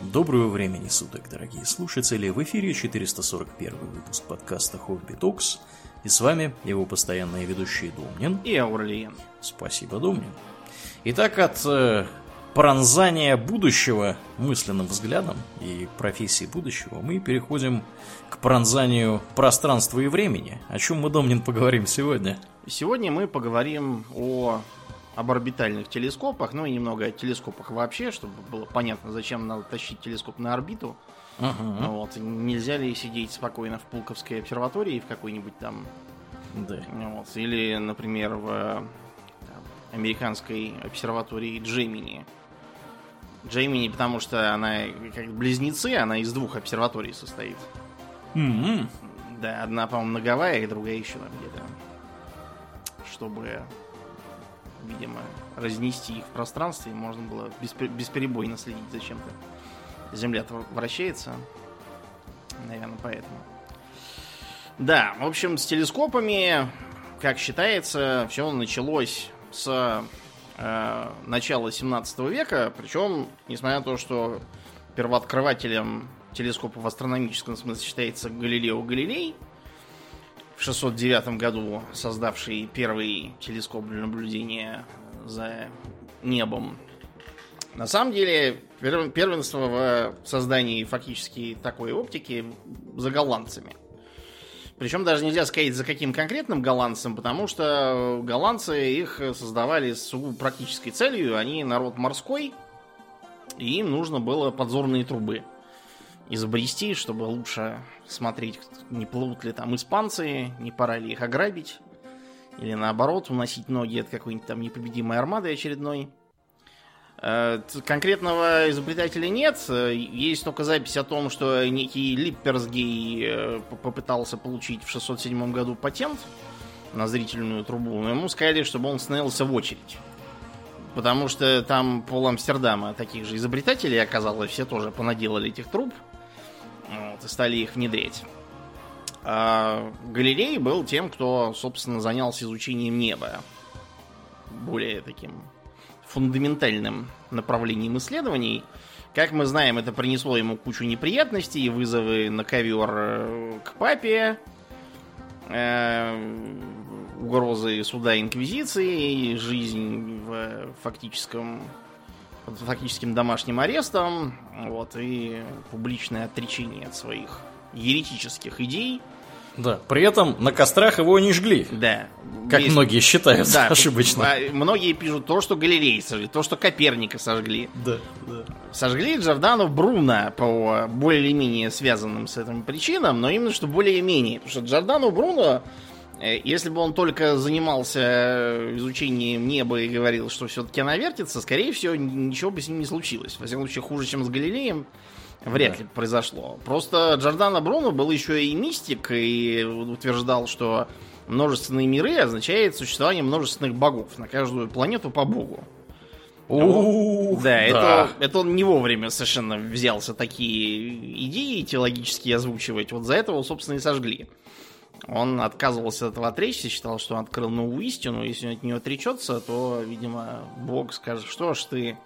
Доброго времени суток, дорогие слушатели, в эфире 441 выпуск подкаста «Хобби Токс», и с вами его постоянные ведущие Домнин и Аурлиен. Спасибо, Домнин. Итак, от пронзания будущего мысленным взглядом и профессии будущего мы переходим к пронзанию пространства и времени. О чем мы, Домнин, поговорим сегодня? Сегодня мы поговорим об орбитальных телескопах, ну и немного о телескопах вообще, чтобы было понятно, зачем надо тащить телескоп на орбиту. Ага. Вот, нельзя ли сидеть спокойно в Пулковской обсерватории, в какой-нибудь там... Да. Вот, или, например, в американской обсерватории Джемини. Джеймини, потому что она как близнецы, она из двух обсерваторий состоит. Mm-hmm. Да, одна, по-моему, на Гавайях, другая еще там где-то. Чтобы, видимо, разнести их в пространстве, можно было бесперебойно следить за чем-то. Земля вращается, наверное, поэтому. Да, в общем, с телескопами, как считается, все началось с начала 17 века, причем, несмотря на то, что первооткрывателем телескопа в астрономическом смысле считается Галилео Галилей, в 609 году создавший первый телескоп для наблюдения за небом. На самом деле, первенство в создании фактически такой оптики за голландцами. Причем даже нельзя сказать, за каким конкретным голландцем, потому что голландцы их создавали с практической целью. Они народ морской, и им нужно было подзорные трубы изобрести, чтобы лучше смотреть, не плывут ли там испанцы, не пора ли их ограбить, или наоборот, уносить ноги от какой-нибудь там непобедимой армады очередной. Конкретного изобретателя нет, есть только запись о том, что некий Липперсгей попытался получить в 607 году патент на зрительную трубу, но ему сказали, чтобы он становился в очередь, потому что там пол-Амстердама таких же изобретателей оказалось, все тоже понаделали этих труб, вот, и стали их внедрять. А Галилей был тем, кто, собственно, занялся изучением неба, более таким фундаментальным направлением исследований. Как мы знаем, это принесло ему кучу неприятностей, вызовы на ковер к папе, угрозы суда инквизиции, жизнь в фактическим домашним арестом, вот, и публичное отречение от своих еретических идей. Да, при этом на кострах его не жгли. Да. Как есть... многие считают, да, ошибочно. Многие пишут то, что Галилей сожгли, то, что Коперника сожгли. Да, да. Сожгли Джордано Бруно по более-менее связанным с этим причинам, но именно что более-менее. Потому что Джордано Бруно, если бы он только занимался изучением неба и говорил, что все-таки она вертится, скорее всего, ничего бы с ним не случилось. Во всяком случае, хуже, чем с Галилеем, вряд ли произошло. Просто Джордано Бруно был еще и мистик и утверждал, что множественные миры означает существование множественных богов. На каждую планету по богу. Это он не вовремя совершенно взялся такие идеи теологически озвучивать. Вот за это его, собственно, и сожгли. Он отказывался от этого отречься, считал, что он открыл новую истину. Если он от нее отречется, то, видимо, бог скажет, что ж ты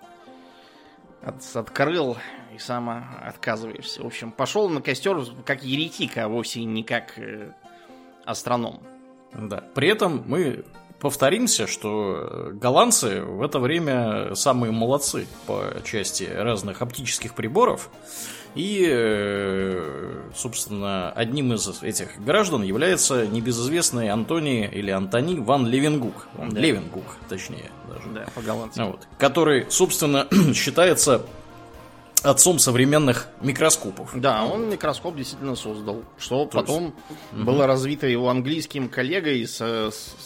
открыл и сам отказываешься. В общем, пошел на костер как еретик, а вовсе не как астроном. Да. При этом мы повторимся, что голландцы в это время самые молодцы по части разных оптических приборов. И, собственно, одним из этих граждан является небезызвестный Антони ван Левенгук. Левенгук, точнее, даже. Да, по-голландски. Вот, который, собственно, считается отцом современных микроскопов. Да, он микроскоп действительно создал, что то потом есть... было развито его английским коллегой с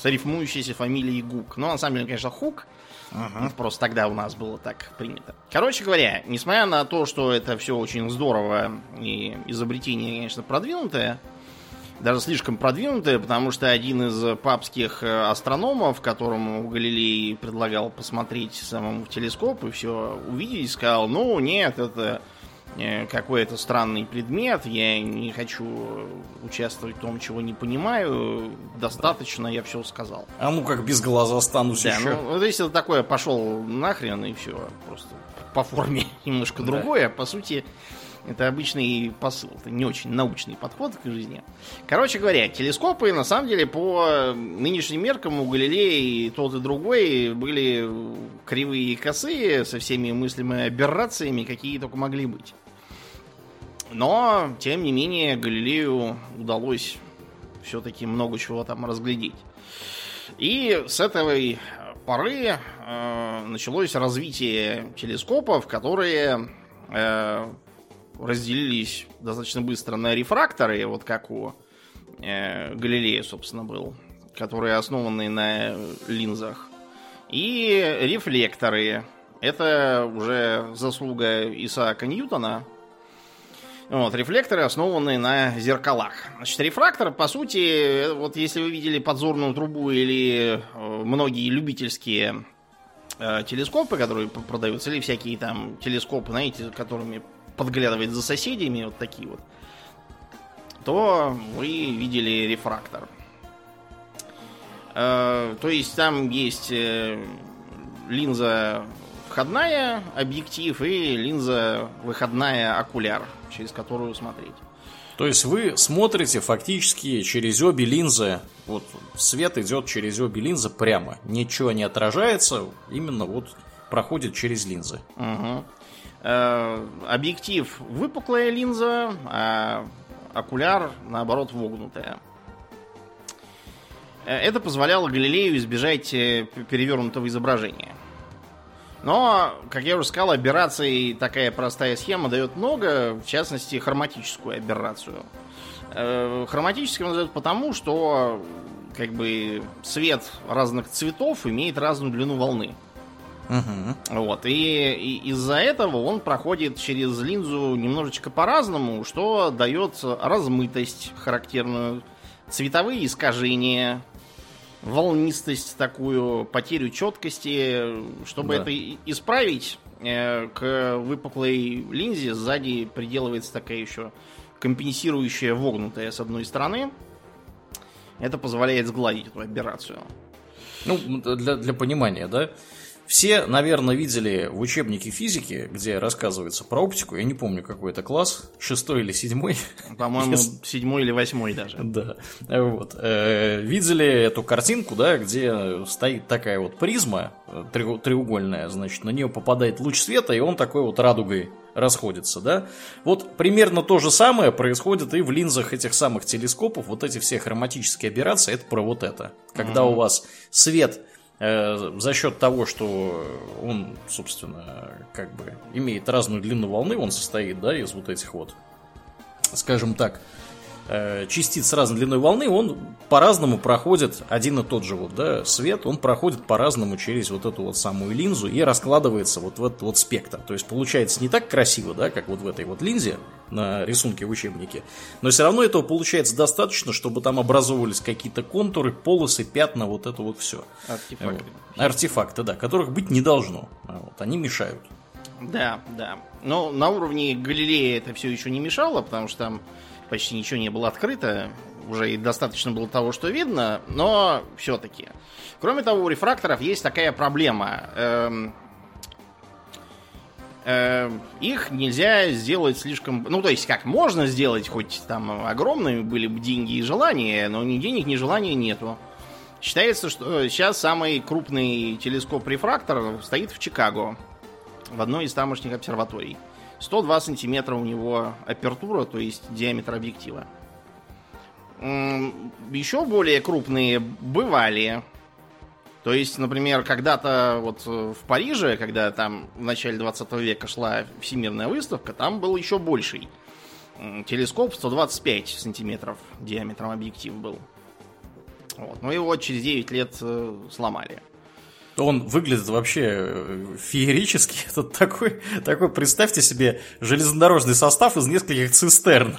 рифмующейся фамилией Гук. Но на самом деле, конечно, Хук. Ага. Просто тогда у нас было так принято. Короче говоря, несмотря на то, что это все очень здорово и изобретение, конечно, продвинутое, даже слишком продвинутое, потому что один из папских астрономов, которому Галилей предлагал посмотреть самому в телескоп и все увидеть, сказал: ну нет, это какой-то странный предмет, я не хочу участвовать в том, чего не понимаю, достаточно, я все сказал. А ну как без глаза останусь еще. Ну, то есть это такое, пошел нахрен и все, просто по форме немножко другое, по сути это обычный посыл, это не очень научный подход к жизни. Короче говоря, телескопы, на самом деле, по нынешним меркам у Галилея и тот и другой были кривые и косые, со всеми мыслимыми аберрациями, какие только могли быть. Но, тем не менее, Галилею удалось все-таки много чего там разглядеть. И с этой поры началось развитие телескопов, которые... разделились достаточно быстро на рефракторы, вот как у Галилея, собственно, был, которые основаны на линзах, и рефлекторы. Это уже заслуга Исаака Ньютона. Вот, рефлекторы основаны на зеркалах. Значит, рефрактор, по сути, вот если вы видели подзорную трубу или многие любительские телескопы, которые продаются, или всякие там телескопы, знаете, которыми подглядывает за соседями, вот такие вот, то вы видели рефрактор. То есть там есть линза входная, объектив, и линза выходная, окуляр, через которую смотреть. То есть вы смотрите фактически через обе линзы, вот свет идет через обе линзы прямо, ничего не отражается, именно вот проходит через линзы. Угу. Объектив выпуклая линза, а окуляр, наоборот, вогнутая. Это позволяло Галилею избежать перевернутого изображения. Но, как я уже сказал, аберрации такая простая схема дает много, в частности, хроматическую аберрацию. Хроматическую он дает потому, что как бы свет разных цветов имеет разную длину волны. Угу. Вот, и из-за этого он проходит через линзу немножечко по-разному, что дает размытость характерную, цветовые искажения, волнистость такую, потерю четкости. Чтобы это исправить, к выпуклой линзе сзади приделывается такая еще компенсирующая вогнутая с одной стороны. Это позволяет сгладить эту аберрацию. Ну, для понимания, да? Все, наверное, видели в учебнике физики, где рассказывается про оптику. Я не помню, какой это класс, 6-й или 7-й. По-моему, 7-й или 8-й даже. Да, вот. Видели эту картинку, да, где стоит такая вот призма треугольная, значит, на нее попадает луч света, и он такой вот радугой расходится, да. Вот примерно то же самое происходит и в линзах этих самых телескопов. Вот эти все хроматические аберрации, это про вот это. Когда у вас свет... за счет того, что он, собственно, как бы имеет разную длину волны, он состоит, да, из вот этих вот, скажем так, частиц с разной длиной волны, он по-разному проходит, один и тот же вот, да, свет, он проходит по-разному через вот эту вот самую линзу и раскладывается вот в этот вот спектр. То есть получается не так красиво, да, как вот в этой вот линзе на рисунке в учебнике, но все равно этого получается достаточно, чтобы там образовывались какие-то контуры, полосы, пятна, вот это вот все. Артефакты. Вот. Артефакты, да, которых быть не должно. Вот, они мешают. Да, да. Но на уровне Галилея это все еще не мешало, потому что там почти ничего не было открыто, уже и достаточно было того, что видно, но все-таки. Кроме того, у рефракторов есть такая проблема. Их нельзя сделать слишком... Ну, то есть, как можно сделать, хоть там огромными были бы деньги и желания, но ни денег, ни желания нету. Считается, что сейчас самый крупный телескоп-рефрактор стоит в Чикаго, в одной из тамошних обсерваторий. 102 сантиметра у него апертура, то есть диаметр объектива. Еще более крупные бывали. То есть, например, когда-то вот в Париже, когда там в начале 20 века шла всемирная выставка, там был еще больший телескоп, 125 сантиметров диаметром объектив был. Вот. Но его через 9 лет сломали. Он выглядит вообще феерически. Это такой, представьте себе, железнодорожный состав из нескольких цистерн.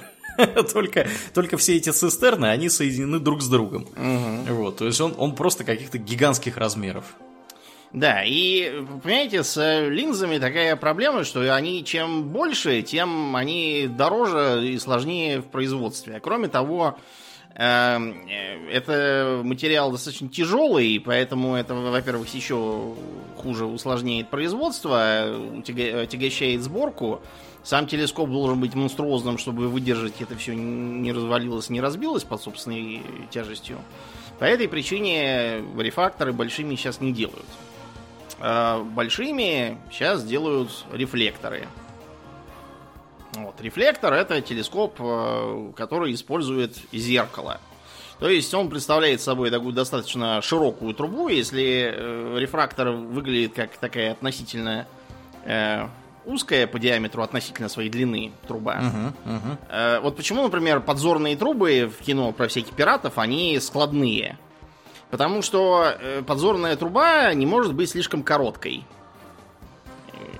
Только все эти цистерны, они соединены друг с другом. Угу. Вот, то есть он просто каких-то гигантских размеров. Да, и, понимаете, с линзами такая проблема, что они чем больше, тем они дороже и сложнее в производстве. Кроме того, это материал достаточно тяжелый, поэтому это, во-первых, еще хуже усложняет производство, отягощает сборку. Сам телескоп должен быть монструозным, чтобы выдержать это все не развалилось, не разбилось под собственной тяжестью. По этой причине рефракторы большими сейчас не делают. Большими сейчас делают рефлекторы. Вот, рефлектор — это телескоп, который использует зеркало. То есть он представляет собой такую достаточно широкую трубу. Если рефрактор выглядит как такая относительно узкая по диаметру, относительно своей длины труба. Вот почему, например, подзорные трубы в кино про всяких пиратов, они складные. Потому что подзорная труба не может быть слишком короткой.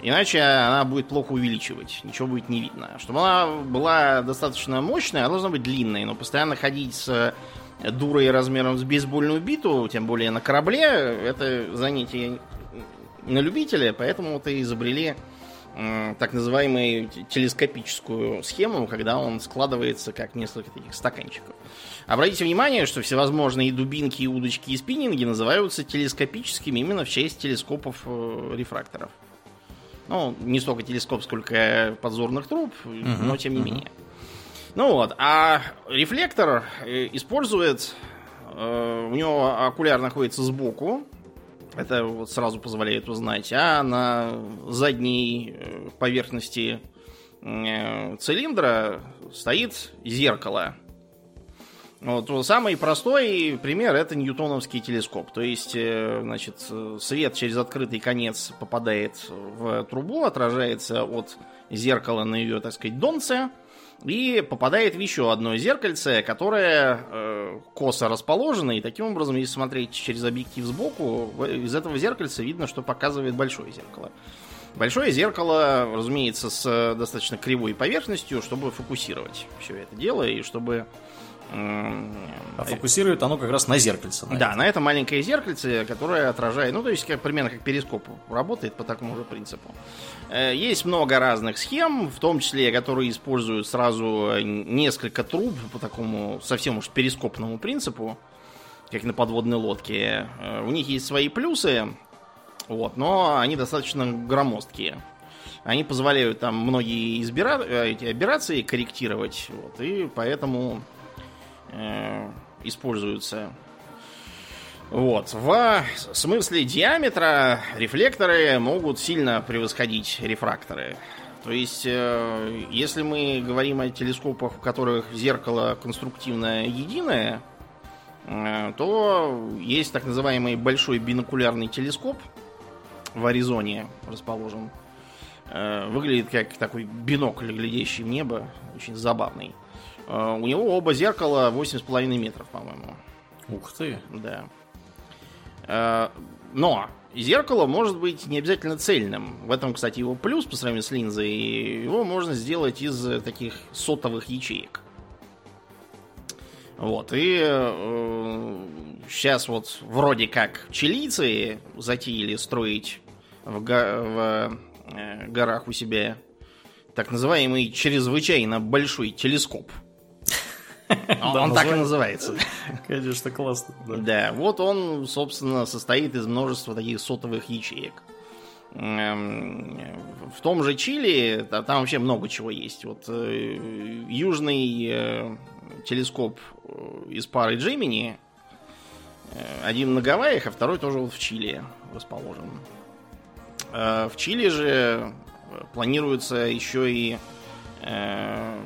Иначе она будет плохо увеличивать. Ничего будет не видно. Чтобы она была достаточно мощная, она должна быть длинной. Но постоянно ходить с дурой размером с бейсбольную биту, тем более на корабле, это занятие на любителя. Поэтому вот и изобрели так называемую телескопическую схему, когда он складывается как несколько таких стаканчиков. Обратите внимание, что всевозможные дубинки, удочки и спиннинги называются телескопическими именно в честь телескопов-рефракторов. Ну, не столько телескоп, сколько подзорных труб, но тем не менее. Ну вот, а рефлектор использует... у него окуляр находится сбоку, это вот сразу позволяет узнать, а на задней поверхности цилиндра стоит зеркало. Вот, самый простой пример — это ньютоновский телескоп. То есть, значит, свет через открытый конец попадает в трубу, отражается от зеркала на ее, так сказать, донце, и попадает в еще одно зеркальце, которое косо расположено, и таким образом, если смотреть через объектив сбоку, из этого зеркальца видно, что показывает большое зеркало. Большое зеркало, разумеется, с достаточно кривой поверхностью, чтобы фокусировать все это дело, и чтобы... А фокусирует оно как раз на зеркальце. Да, на это маленькое зеркальце, которое отражает... Ну, то есть, примерно как перископ работает по такому же принципу. Есть много разных схем, в том числе, которые используют сразу несколько труб по такому совсем уж перископному принципу, как на подводной лодке. У них есть свои плюсы, вот, но они достаточно громоздкие. Они позволяют там многие операции корректировать, вот, и поэтому... используются. Вот. В смысле диаметра рефлекторы могут сильно превосходить рефракторы. То есть, если мы говорим о телескопах, у которых зеркало конструктивно единое, то есть так называемый большой бинокулярный телескоп, в Аризоне расположен. Выглядит как такой бинокль, глядящий в небо. Очень забавный. У него оба зеркала 8,5 метров, по-моему. Ух ты! Да. Но зеркало может быть не обязательно цельным. В этом, кстати, его плюс по сравнению с линзой. Его можно сделать из таких сотовых ячеек. Вот. И сейчас вот вроде как чилийцы затеяли строить в горах у себя так называемый чрезвычайно большой телескоп. Он так и называется. Конечно, классно. Да, вот он, собственно, состоит из множества таких сотовых ячеек. В том же Чили, там вообще много чего есть. Вот южный телескоп из пары Джемини, один на Гавайях, а второй тоже вот в Чили расположен. В Чили же планируется еще и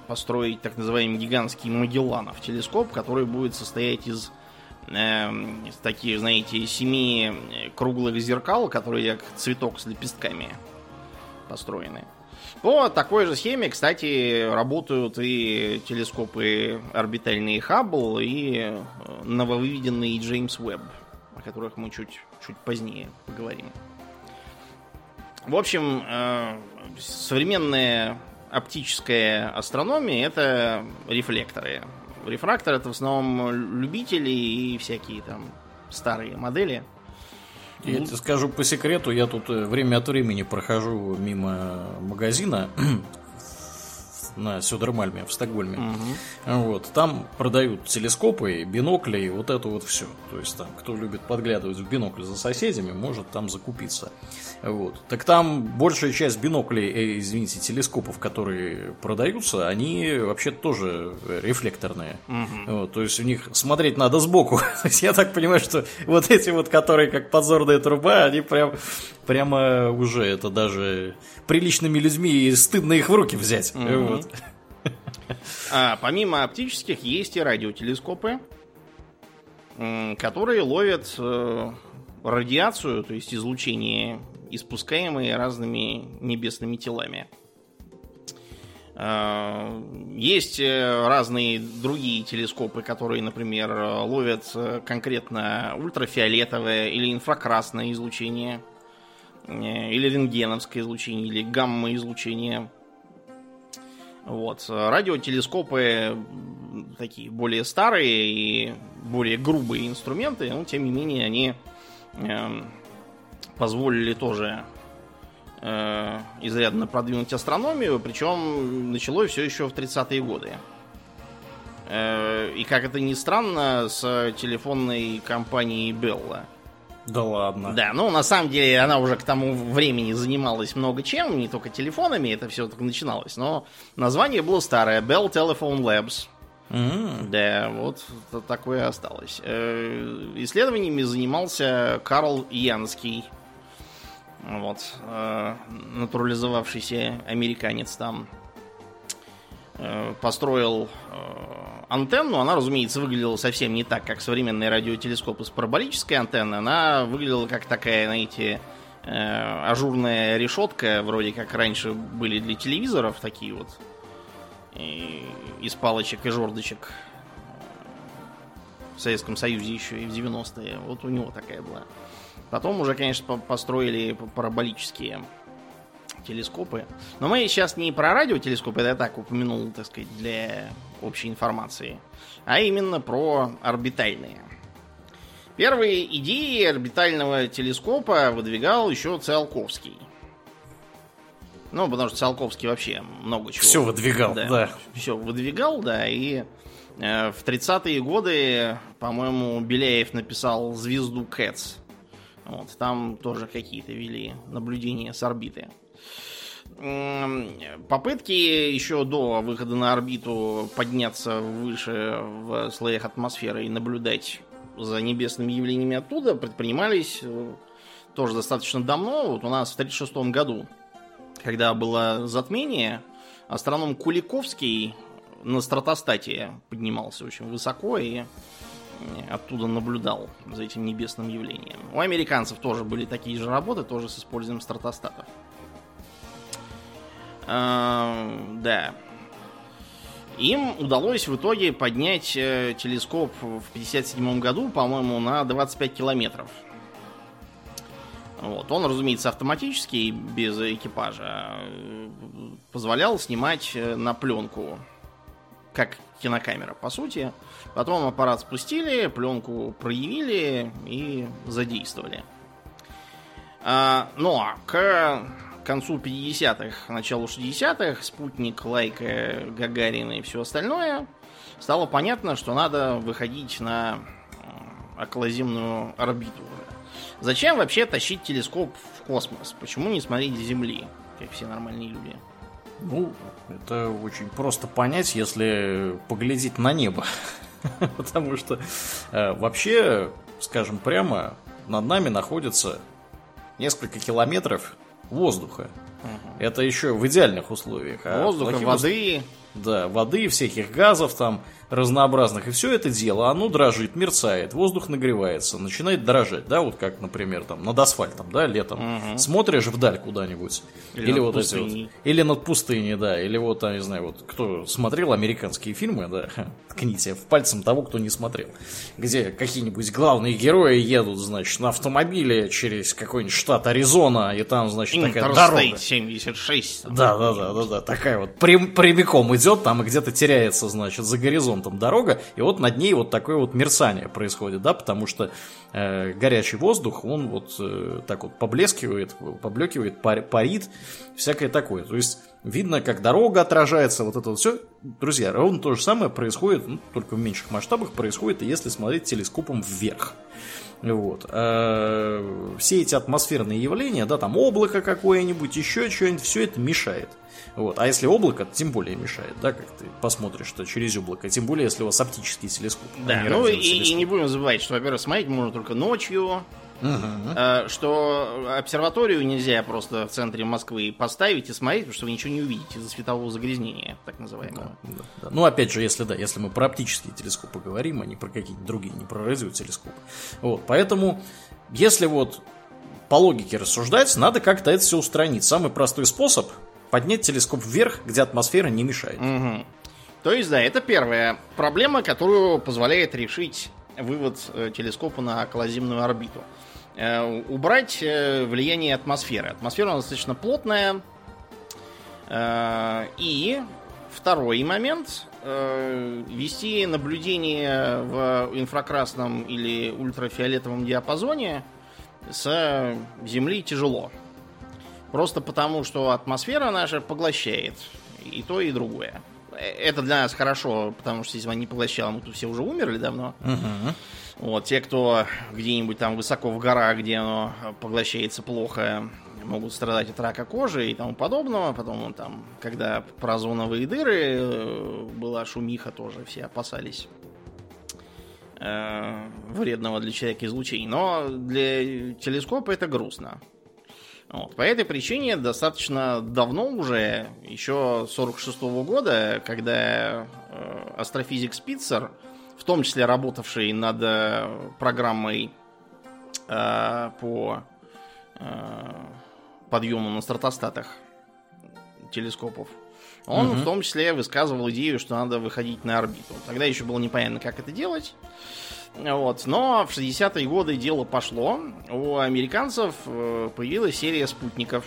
построить так называемый гигантский Магелланов телескоп, который будет состоять из таких, знаете, 7 круглых зеркал, которые как цветок с лепестками построены. По такой же схеме, кстати, работают и телескопы орбитальные Хаббл и нововыведенный Джеймс Уэбб, о которых мы чуть позднее поговорим. В общем, современная оптическая астрономия — это рефлекторы. Рефракторы — это в основном любители и всякие там старые модели. Я тебе скажу по секрету, я тут время от времени прохожу мимо магазина на Сёдермальме, в Стокгольме. Вот. Там продают телескопы, бинокли и вот это вот все. То есть там, кто любит подглядывать в бинокль за соседями, может там закупиться. Вот. Так там большая часть биноклей, извините, телескопов, которые продаются, они вообще-то тоже рефлекторные. Вот. То есть у них смотреть надо сбоку. То есть я так понимаю, что вот эти вот, которые как подзорная труба, они прямо уже это даже приличными людьми стыдно их в руки взять. Вот. А помимо оптических есть и радиотелескопы, которые ловят радиацию, то есть излучение, испускаемое разными небесными телами. Есть разные другие телескопы, которые, например, ловят конкретно ультрафиолетовое или инфракрасное излучение, или рентгеновское излучение, или гамма-излучение. Вот. Радиотелескопы такие более старые и более грубые инструменты, но тем не менее они позволили тоже изрядно продвинуть астрономию, причем началось все еще в 30-е годы. И как это ни странно, с телефонной компанией Bell. Да ладно. Да, ну на самом деле она уже к тому времени занималась много чем, не только телефонами, это все так начиналось, но название было старое, Bell Telephone Labs. Да, вот такое осталось. Исследованиями занимался Карл Янский, вот, натурализовавшийся американец там. Построил антенну. Она, разумеется, выглядела совсем не так, как современные радиотелескопы с параболической антенной. Она выглядела как такая, знаете, ажурная решетка, вроде как раньше были для телевизоров такие вот, из палочек и жердочек. В Советском Союзе еще и в 90-е. Вот у него такая была. Потом уже, конечно, построили параболические телескопы. Но мы сейчас не про радиотелескопы, это я так упомянул, так сказать, для общей информации, а именно про орбитальные. Первые идеи орбитального телескопа выдвигал еще Циолковский. Ну, потому что Циолковский вообще много чего. Все выдвигал, да. Все выдвигал, да, и в 30-е годы, по-моему, Беляев написал «Звезду Кэтс». Вот, там тоже какие-то вели наблюдения с орбиты. Попытки еще до выхода на орбиту подняться выше в слоях атмосферы и наблюдать за небесными явлениями оттуда предпринимались тоже достаточно давно. Вот у нас в 1936 году, когда было затмение, астроном Куликовский на стратостате поднимался очень высоко и оттуда наблюдал за этим небесным явлением. У американцев тоже были такие же работы, тоже с использованием стратостатов. Да. Им удалось в итоге поднять телескоп в 1957 году, по-моему, на 25 километров. Вот. Он, разумеется, автоматический, без экипажа, позволял снимать на пленку, как кинокамера, по сути. Потом аппарат спустили, пленку проявили и задействовали. Но к концу 50-х, началу 60-х, спутник, Лайка, Гагарин и все остальное, стало понятно, что надо выходить на околоземную орбиту. Зачем вообще тащить телескоп в космос? Почему не смотреть с Земли, как все нормальные люди? Ну, это очень просто понять, если поглядеть на небо. Потому что вообще, скажем прямо, над нами находится несколько километров воздуха. Это еще в идеальных условиях. А воздуха, воды. Да, воды, всяких газов там разнообразных. И все это дело, оно дрожит, мерцает, воздух нагревается, начинает дрожать. Да, вот как, например, там над асфальтом, да, летом. Смотришь вдаль куда-нибудь. Или вот эти вот. Или над пустыней, да. Или вот, я не знаю, вот кто смотрел американские фильмы, да, ткните пальцем того, кто не смотрел. Где какие-нибудь главные герои едут, значит, на автомобиле через какой-нибудь штат Аризона, и там, значит, такая дорога. 76. Да, такая вот прямиком идет там и где-то теряется, значит, за горизонтом. Аполлон там дорога, и вот над ней вот такое вот мерцание происходит, да, потому что горячий воздух, он вот так вот поблескивает, поблекивает, парит, всякое такое. То есть видно, как дорога отражается, вот это вот все. Друзья, ровно то же самое происходит, ну, только в меньших масштабах происходит, если смотреть телескопом вверх. Вот. Все эти атмосферные явления, да, там облако какое-нибудь, еще что-нибудь, все это мешает. Вот. А если облако, то тем более мешает, да, как ты посмотришь-то через облако, тем более, если у вас оптический телескоп. Да, ну и не будем забывать, что, во-первых, смотреть можно только ночью. Uh-huh. Что обсерваторию нельзя просто в центре Москвы поставить и смотреть, потому что вы ничего не увидите из-за светового загрязнения, так называемого. Да, да, да. Ну, опять же, если мы про оптические телескопы говорим, а не про какие-то другие, не про радиотелескопы. Вот, поэтому, если вот по логике рассуждать, надо как-то это все устранить. Самый простой способ — поднять телескоп вверх, где атмосфера не мешает. Uh-huh. То есть, да, это первая проблема, которую позволяет решить вывод телескопа на околоземную орбиту. Убрать влияние атмосферы. Атмосфера достаточно плотная. И второй момент. Вести наблюдение в инфракрасном или ультрафиолетовом диапазоне с Земли тяжело. Просто потому, что атмосфера наша поглощает и то, и другое. Это для нас хорошо, потому что если бы она не поглощала, мы тут все уже умерли давно. Uh-huh. Вот, те, кто где-нибудь там высоко в горах, где оно поглощается плохо, могут страдать от рака кожи и тому подобного. Потом там, когда про озоновые дыры была шумиха, тоже все опасались вредного для человека излучения. Но для телескопа это грустно. Вот. По этой причине достаточно давно уже, еще 46-го года, когда астрофизик Спитцер, в том числе работавший над программой по подъему на стратостатах телескопов, он в том числе высказывал идею, что надо выходить на орбиту. Тогда еще было непонятно, как это делать. Вот. Но в 60-е годы дело пошло. У американцев появилась серия спутников,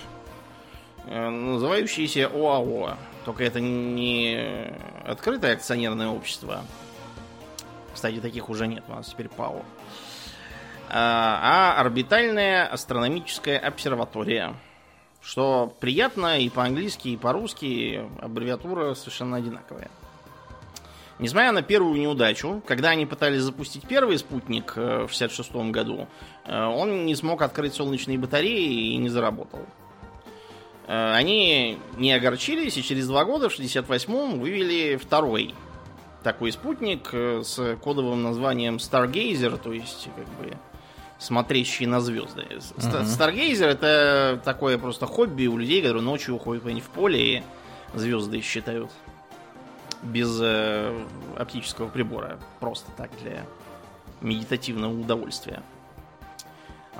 называющиеся ОАО. Только это не открытое акционерное общество. Кстати, таких уже нет, у нас теперь ПАО. А орбитальная астрономическая обсерватория. Что приятно, и по-английски, и по-русски аббревиатура совершенно одинаковая. Несмотря на первую неудачу, когда они пытались запустить первый спутник в 1966 году, он не смог открыть солнечные батареи и не заработал. Они не огорчились, и через 2 года, в 1968, вывели второй такой спутник с кодовым названием Stargazer, то есть как бы смотрящий на звезды. Stargazer — это такое просто хобби у людей, которые ночью уходят в поле и звезды считают. Без оптического прибора. Просто так, для медитативного удовольствия.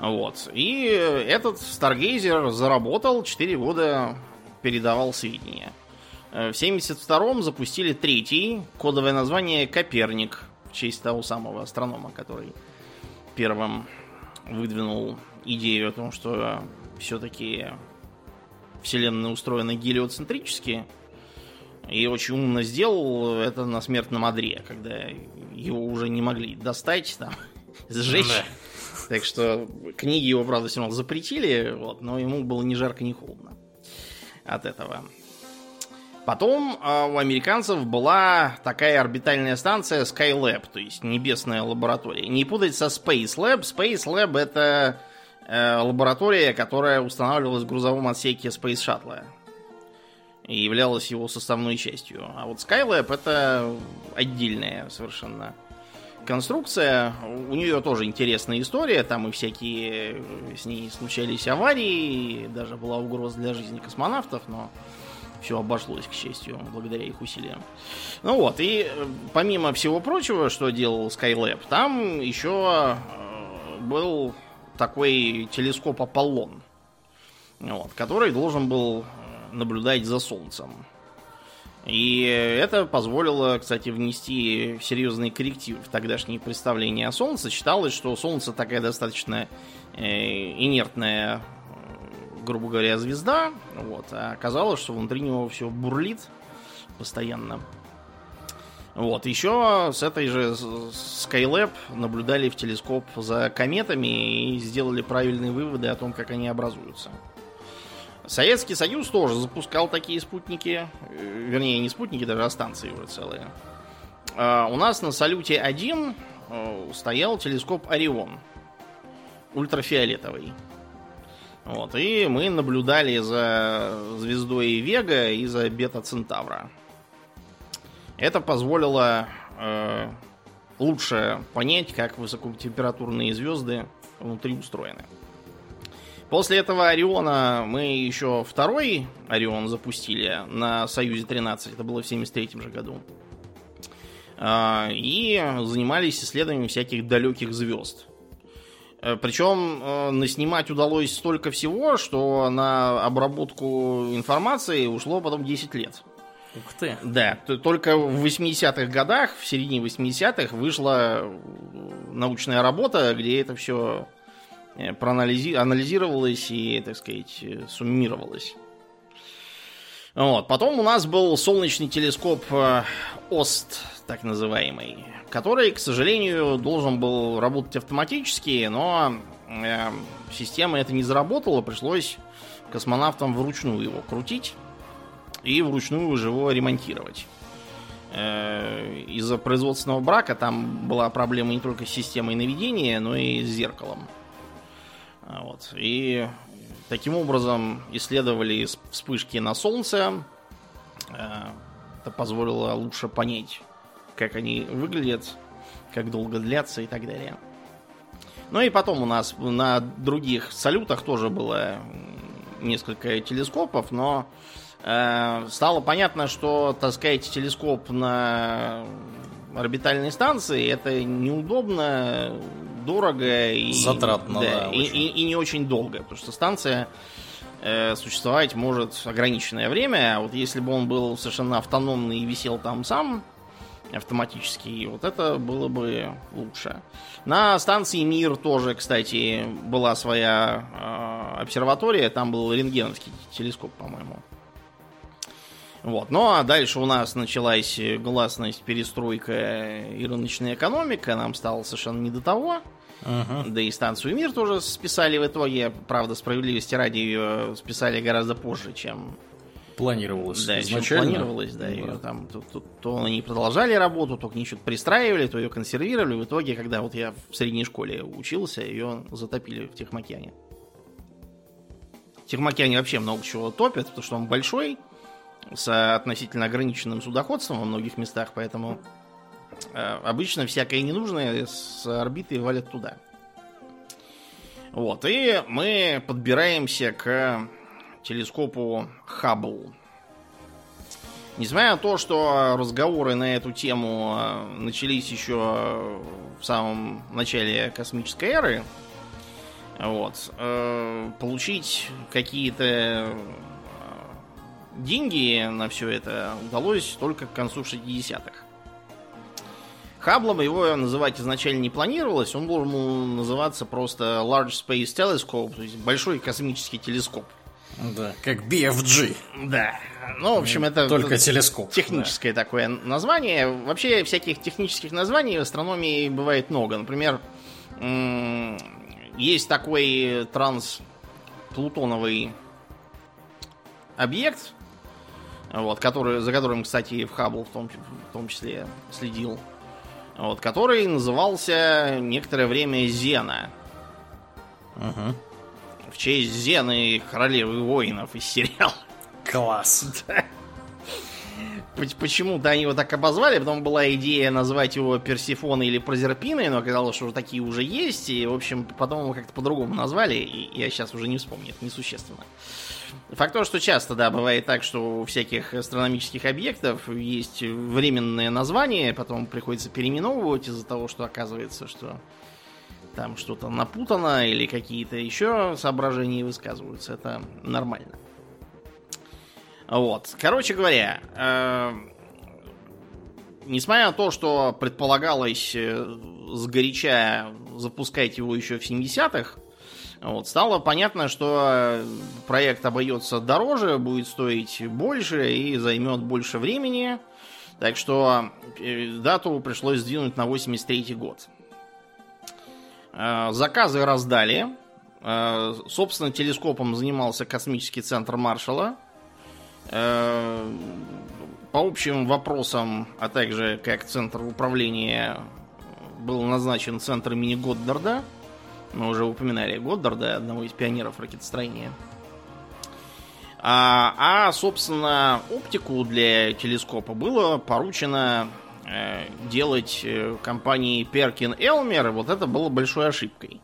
Вот. И этот Stargazer заработал, 4 года передавал сведения. В 1972-м запустили третий, кодовое название Коперник, в честь того самого астронома, который первым выдвинул идею о том, что все-таки Вселенная устроена гелиоцентрически. И очень умно сделал это на смертном одре, когда его уже не могли достать, там, сжечь. Да. Так что книги его, правда, все равно запретили, вот, но ему было ни жарко, ни холодно от этого. Потом у американцев была такая орбитальная станция Skylab, то есть небесная лаборатория. Не путать со Space Lab. Space Lab — это лаборатория, которая устанавливалась в грузовом отсеке Space Shuttle и являлась его составной частью. А вот Skylab — это отдельная совершенно конструкция. У нее тоже интересная история. Там и всякие с ней случались аварии, и даже была угроза для жизни космонавтов, но все обошлось, к счастью, благодаря их усилиям. Ну вот, и помимо всего прочего, что делал Skylab, там еще был такой телескоп Аполлон, вот, который должен был наблюдать за Солнцем. И это позволило, кстати, внести серьезный корректив в тогдашние представления о Солнце. Считалось, что Солнце такая достаточно инертная, грубо говоря, звезда. Вот. А оказалось, что внутри него все бурлит постоянно. Вот. Еще с этой же Skylab наблюдали в телескоп за кометами и сделали правильные выводы о том, как они образуются. Советский Союз тоже запускал такие спутники. Вернее, не спутники, даже а станции уже целые. У нас на Салюте-1 стоял телескоп Орион. Ультрафиолетовый. Вот. И мы наблюдали за звездой Вега и за Бета-Центавра. Это позволило лучше понять, как высокотемпературные звезды внутри устроены. После этого Ориона мы еще второй Орион запустили на Союзе-13. Это было в 1973 же году. И занимались исследованием всяких далеких звезд. Причем наснимать удалось столько всего, что на обработку информации ушло потом 10 лет. Ух ты. Да, только в 80-х годах, в середине 80-х, вышла научная работа, где это все анализировалось и, так сказать, суммировалось. Вот. Потом у нас был солнечный телескоп ОСТ, так называемый, который, к сожалению, должен был работать автоматически, но система это не заработала, пришлось космонавтам вручную его крутить и вручную уже его ремонтировать. Из-за производственного брака там была проблема не только с системой наведения, но и с зеркалом. Вот. И таким образом исследовали вспышки на Солнце. Это позволило лучше понять, как они выглядят, как долго длятся и так далее. Ну и потом у нас на других салютах тоже было несколько телескопов, но стало понятно, что таскать телескоп на орбитальной станции это неудобно, дорого и затратно, да, и не очень долго, потому что станция существовать может ограниченное время, а вот если бы он был совершенно автономный и висел там сам автоматически, и вот это было бы лучше. На станции Мир тоже, кстати, была своя обсерватория, там был рентгеновский телескоп, по-моему. Вот. Ну а дальше у нас началась гласность, перестройка и рыночная экономика. Нам стало совершенно не до того. Uh-huh. Да и станцию Мир тоже списали в итоге. Правда, справедливости ради ее списали гораздо позже, чем планировалось. Да, изначально. Чем планировалось, да, ее там, то они продолжали работу, то к ней что-то пристраивали, то ее консервировали. В итоге, когда вот я в средней школе учился, ее затопили в Тихоокеане. В Тихоокеане вообще много чего топят, потому что он большой, с относительно ограниченным судоходством во многих местах, поэтому обычно всякое ненужное с орбиты валят туда. Вот, и мы подбираемся к телескопу Хаббл. Несмотря на то, что разговоры на эту тему начались еще в самом начале космической эры, вот, получить какие-то деньги на все это удалось только к концу 60-х. Хабблом его называть изначально не планировалось, он должен был называться просто Large Space Telescope, то есть большой космический телескоп. Да, как BFG. Да. Ну, в общем, это только телескоп. Техническое, да, такое название. Вообще, всяких технических названий в астрономии бывает много. Например, есть такой трансплутоновый объект, вот, который, за которым, кстати, в Хаббл в том числе следил, вот, который назывался некоторое время Зена. Угу. В честь Зены, королевы воинов из сериала. Класс. Да. Почему-то они его так обозвали, потом была идея назвать его Персифоной или Прозерпиной, но оказалось, что такие уже есть, и, в общем, потом его как-то по-другому назвали, и я сейчас уже не вспомню, это несущественно. Факт то, что часто, да, бывает так, что у всяких астрономических объектов есть временное название, потом приходится переименовывать из-за того, что оказывается, что там что-то напутано или какие-то еще соображения высказываются. Это нормально. Вот. Короче говоря, несмотря на то, что предполагалось сгоряча запускать его еще в 70-х, вот, стало понятно, что проект обойдется дороже, будет стоить больше и займет больше времени. Так что дату пришлось сдвинуть на 83-й год. Заказы раздали. Собственно, телескопом занимался космический центр Маршалла. По общим вопросам, а также как центр управления, был назначен центр имени Годдарда. Мы уже упоминали Годдарда, одного из пионеров ракетостроения. Собственно, оптику для телескопа было поручено делать компании Перкин-Элмер. Вот это было большой ошибкой.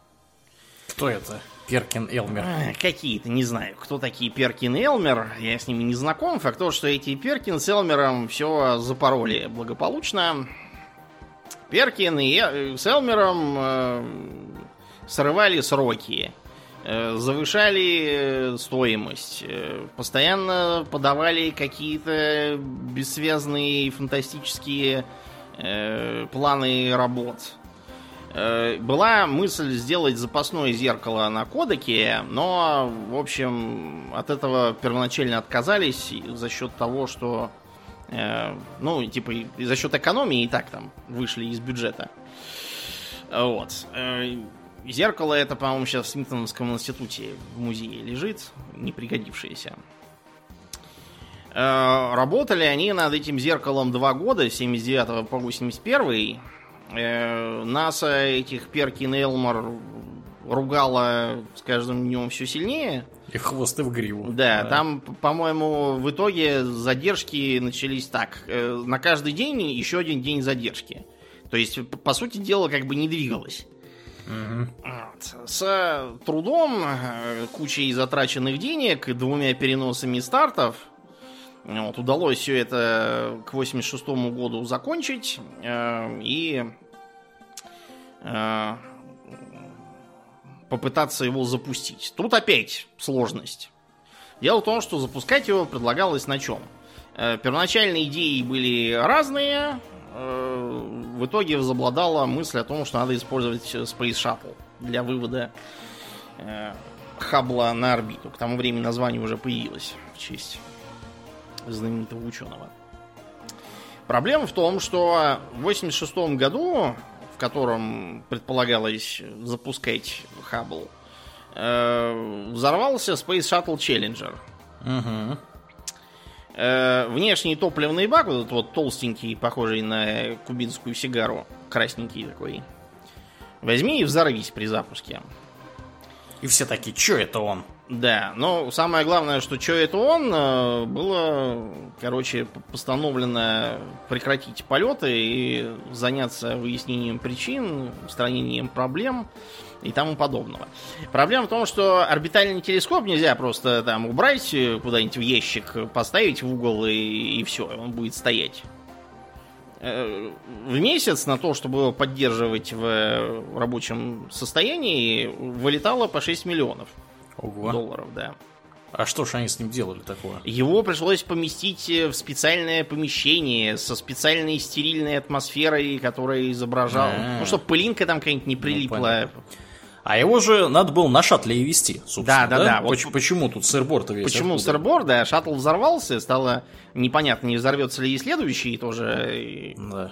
Кто это? Перкин-Элмер. Какие-то, не знаю, кто такие Перкин-Элмер. Я с ними не знаком. Факт то, что эти Перкин с Элмером все запороли благополучно. Перкин и с Элмером срывали сроки, завышали стоимость, постоянно подавали какие-то бессвязные фантастические планы работ. Была мысль сделать запасное зеркало на кодеке, но, в общем, от этого первоначально отказались за счет того, что, за счет экономии и так там вышли из бюджета. Вот. Зеркало это, по-моему, сейчас в Смитсоновском институте в музее лежит, не пригодившееся. Работали они над этим зеркалом 2 года, с 79 по 81. НАСА этих Перкин-Элмер ругала с каждым днем все сильнее. И в хвост, и в гриву. Да, там, по-моему, в итоге задержки начались так. На каждый день еще один день задержки. То есть, по сути дела, как бы не двигалось. Угу. С трудом, кучей затраченных денег и 2 переносами стартов вот, удалось все это к 86 году закончить. И попытаться его запустить. Тут опять сложность. Дело в том, что запускать его предлагалось на чем? Первоначальные идеи были разные. В итоге возобладала мысль о том, что надо использовать Space Shuttle для вывода Хаббла на орбиту. К тому времени название уже появилось в честь знаменитого ученого. Проблема в том, что в 1986 году, в котором предполагалось запускать Хаббл, взорвался Space Shuttle Challenger. Угу. Внешний топливный бак, вот этот вот толстенький, похожий на кубинскую сигару, красненький такой, возьми и взорвись при запуске. И все такие, чё это он? Да, но самое главное, что чё это он, было, короче, постановлено прекратить полеты и заняться выяснением причин, устранением проблем и тому подобного. Проблема в том, что орбитальный телескоп нельзя просто там убрать, куда-нибудь в ящик поставить в угол и все, он будет стоять. В месяц на то, чтобы его поддерживать в рабочем состоянии, вылетало по 6 миллионов долларов, да. А что же они с ним делали такое? Его пришлось поместить в специальное помещение со специальной стерильной атмосферой, которая изображала... Ну, чтобы пылинка там какая-нибудь не прилипла... А его же надо было на шаттле и везти, собственно. Да. Вот почему тут сырбор-то весь? Почему сырбор, да, шаттл взорвался, стало непонятно, не взорвется ли и следующий тоже. Да.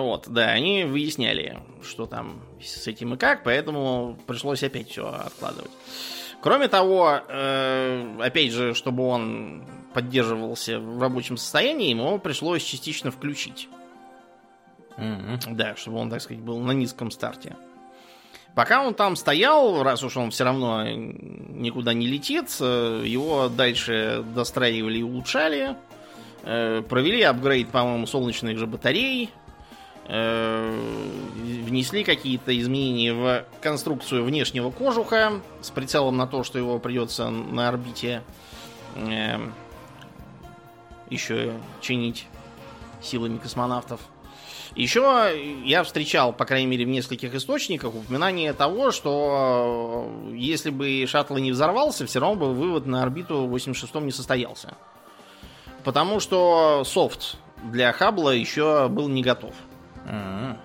Вот, да, они выясняли, что там с этим и как, поэтому пришлось опять все откладывать. Кроме того, опять же, чтобы он поддерживался в рабочем состоянии, ему пришлось частично включить. Mm-hmm. Да, чтобы он, так сказать, был на низком старте. Пока он там стоял, раз уж он все равно никуда не летит, его дальше достраивали и улучшали. Провели апгрейд, по-моему, солнечных же батарей. Внесли какие-то изменения в конструкцию внешнего кожуха с прицелом на то, что его придется на орбите еще чинить силами космонавтов. Еще я встречал, по крайней мере, в нескольких источниках упоминание того, что если бы шаттл не взорвался, все равно бы вывод на орбиту в 86-м не состоялся. Потому что софт для Хаббла еще был не готов. Mm-hmm.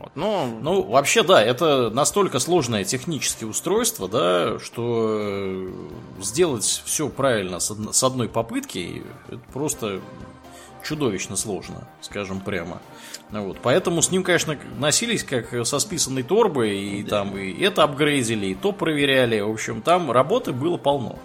Вот, ну, вообще, да, это настолько сложное техническое устройство, да, что сделать все правильно с одной попытки, это просто... чудовищно сложно, скажем прямо. Вот. Поэтому с ним, конечно, носились как со списанной торбой, и там и это апгрейдили, и то проверяли. В общем, там работы было полно.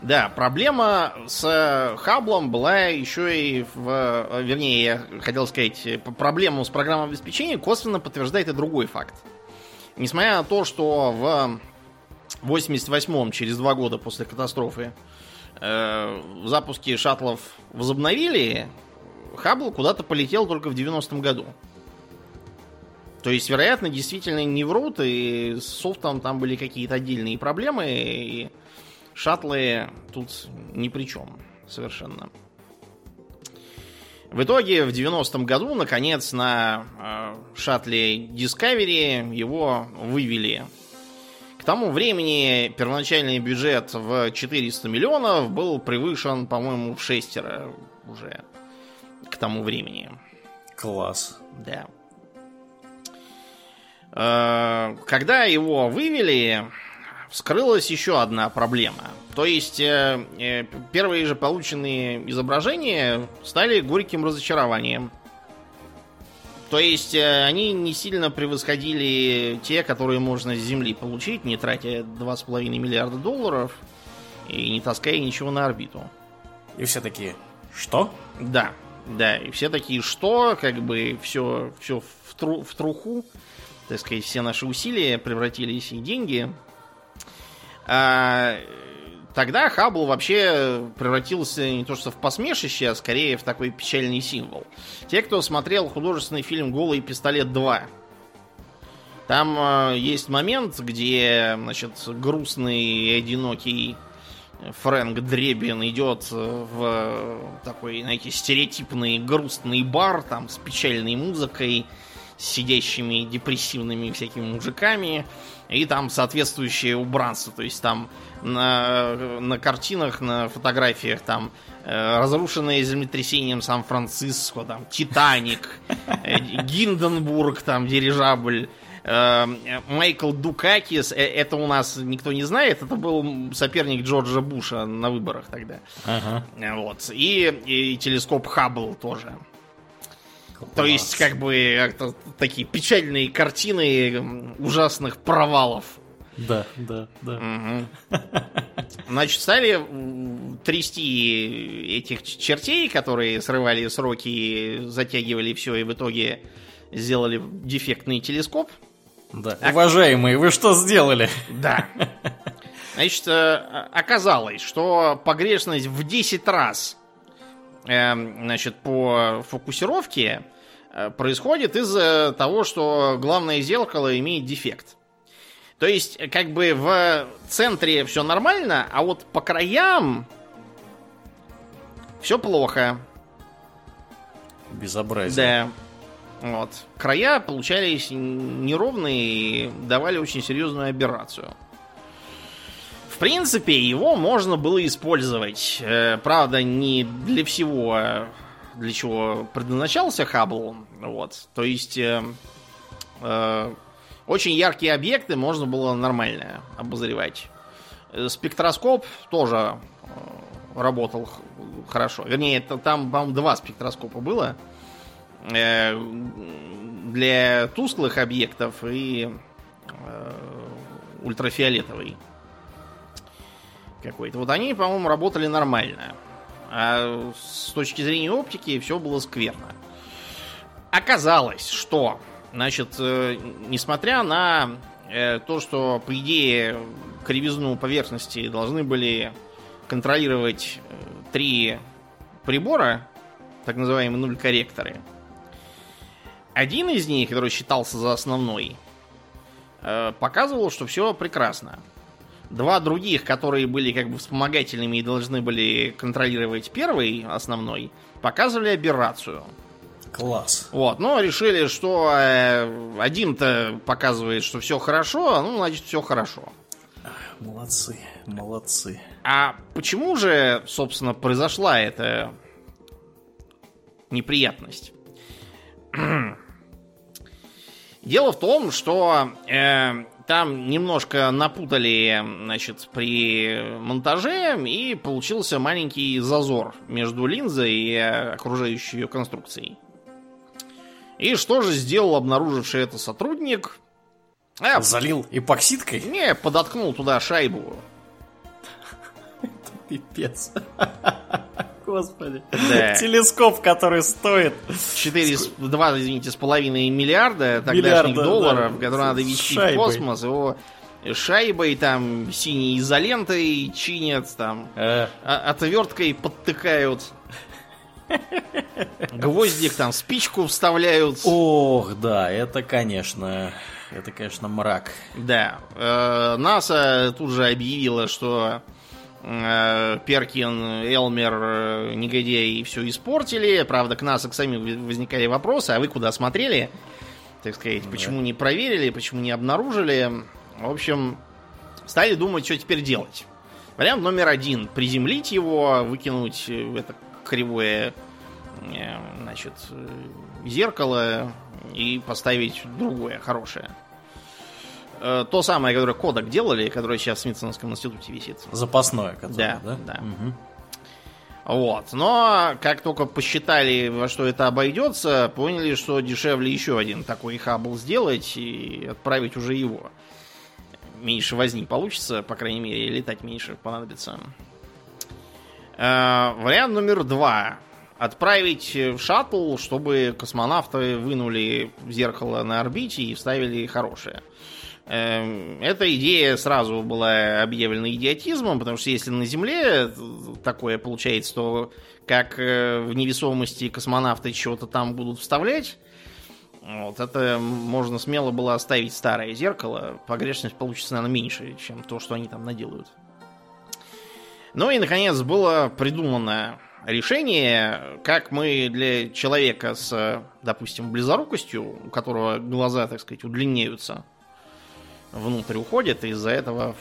Да, проблема с Хабблом была еще и в... Вернее, я хотел сказать, проблему с программным обеспечением косвенно подтверждает и другой факт. Несмотря на то, что в 88-м, через 2 года после катастрофы, запуски шаттлов возобновили, Хаббл куда-то полетел только в 90-м году. То есть, вероятно, действительно не врут, и с софтом там были какие-то отдельные проблемы, и шаттлы тут ни при чем совершенно. В итоге в 90-м году, наконец, на шаттле Discovery его вывели. К тому времени первоначальный бюджет в 400 миллионов был превышен, по-моему, в 6 раз уже к тому времени. Класс. Да. Когда его вывели, вскрылась еще одна проблема. То есть, первые же полученные изображения стали горьким разочарованием. То есть они не сильно превосходили те, которые можно с Земли получить, не тратя $2,5 миллиарда и не таская ничего на орбиту. И все такие, что? Да, да, и все такие, что? Как бы все в труху, так сказать, все наши усилия превратились и деньги. А тогда Хаббл вообще превратился не то что в посмешище, а скорее в такой печальный символ. Те, кто смотрел художественный фильм «Голый пистолет 2», там есть момент, где, значит, грустный и одинокий Фрэнк Дребин идет в такой, знаете, стереотипный грустный бар там с печальной музыкой, с сидящими депрессивными всякими мужиками. И там соответствующее убранство. То есть там на картинах, на фотографиях там разрушенное землетрясением Сан-Франциско, там Титаник, Гинденбург, там дирижабль, Майкл Дукакис. Это у нас никто не знает. Это был соперник Джорджа Буша на выборах тогда. Ага. Вот. И телескоп Хаббл тоже. То есть, как бы, такие печальные картины ужасных провалов. Да. Угу. Значит, стали трясти этих чертей, которые срывали сроки, затягивали все и в итоге сделали дефектный телескоп. Да. Уважаемые, вы что сделали? Да. Значит, оказалось, что погрешность в 10 раз, значит, по фокусировке происходит из-за того, что главное зеркало имеет дефект. То есть, как бы в центре все нормально, а вот по краям все плохо. Безобразие. Да. Вот. Края получались неровные и давали очень серьезную аберрацию. В принципе, его можно было использовать. Правда, не для всего, для чего предназначался Хаббл. Вот. То есть, очень яркие объекты можно было нормально обозревать. Спектроскоп тоже работал хорошо. Вернее, там, по-моему, 2 спектроскопа было. Для тусклых объектов и ультрафиолетовый. Какой-то. Вот они, по-моему, работали нормально. А с точки зрения оптики все было скверно. Оказалось, что, значит, несмотря на то, что, по идее, кривизну поверхности должны были контролировать 3 прибора, так называемые нуль-корректоры, один из них, который считался за основной, показывал, что все прекрасно. 2 других, которые были как бы вспомогательными и должны были контролировать первый, основной, показывали аберрацию. Класс. Вот, но решили, что один-то показывает, что все хорошо, ну, значит, все хорошо. Молодцы, молодцы. А почему же, собственно, произошла эта неприятность? Дело в том, что Там немножко напутали, значит, при монтаже, и получился маленький зазор между линзой и окружающей ее конструкцией. И что же сделал обнаруживший это сотрудник? Залил эпоксидкой? Не, подоткнул туда шайбу. Это пипец. Господи. Да. Телескоп, который стоит 2,5 миллиарда тогдашних долларов, да, который надо везти в космос, его шайбой, там, синей изолентой чинят, там, отверткой подтыкают, гвоздик, там, спичку вставляют. Ох, да, это, конечно, мрак. Да. НАСА тут же объявила, что Перкин-Элмер негодяи все испортили. Правда, к нас и к самим возникали вопросы. А вы куда смотрели? Так сказать, почему не проверили, почему не обнаружили? В общем, стали думать, что теперь делать. Вариант номер один. Приземлить его, выкинуть это кривое, значит, зеркало и поставить другое, хорошее. То самое, которое Кодак делали, которое сейчас в Смитсоновском институте висит. Запасное, которое, да? Угу. Вот. Но как только посчитали, во что это обойдется, поняли, что дешевле еще один такой хаббл сделать и отправить уже его. Меньше возни получится, по крайней мере, летать меньше понадобится. Вариант номер два. Отправить в шаттл, чтобы космонавты вынули зеркало на орбите и вставили хорошее. Эта идея сразу была объявлена идиотизмом, потому что если на Земле такое получается, то как в невесомости космонавты чего-то там будут вставлять, вот это можно смело было оставить старое зеркало. Погрешность получится, наверное, меньше, чем то, что они там наделают. Ну и, наконец, было придумано решение, как мы для человека с, допустим, близорукостью, у которого глаза, так сказать, удлиняются, внутрь уходит, и из-за этого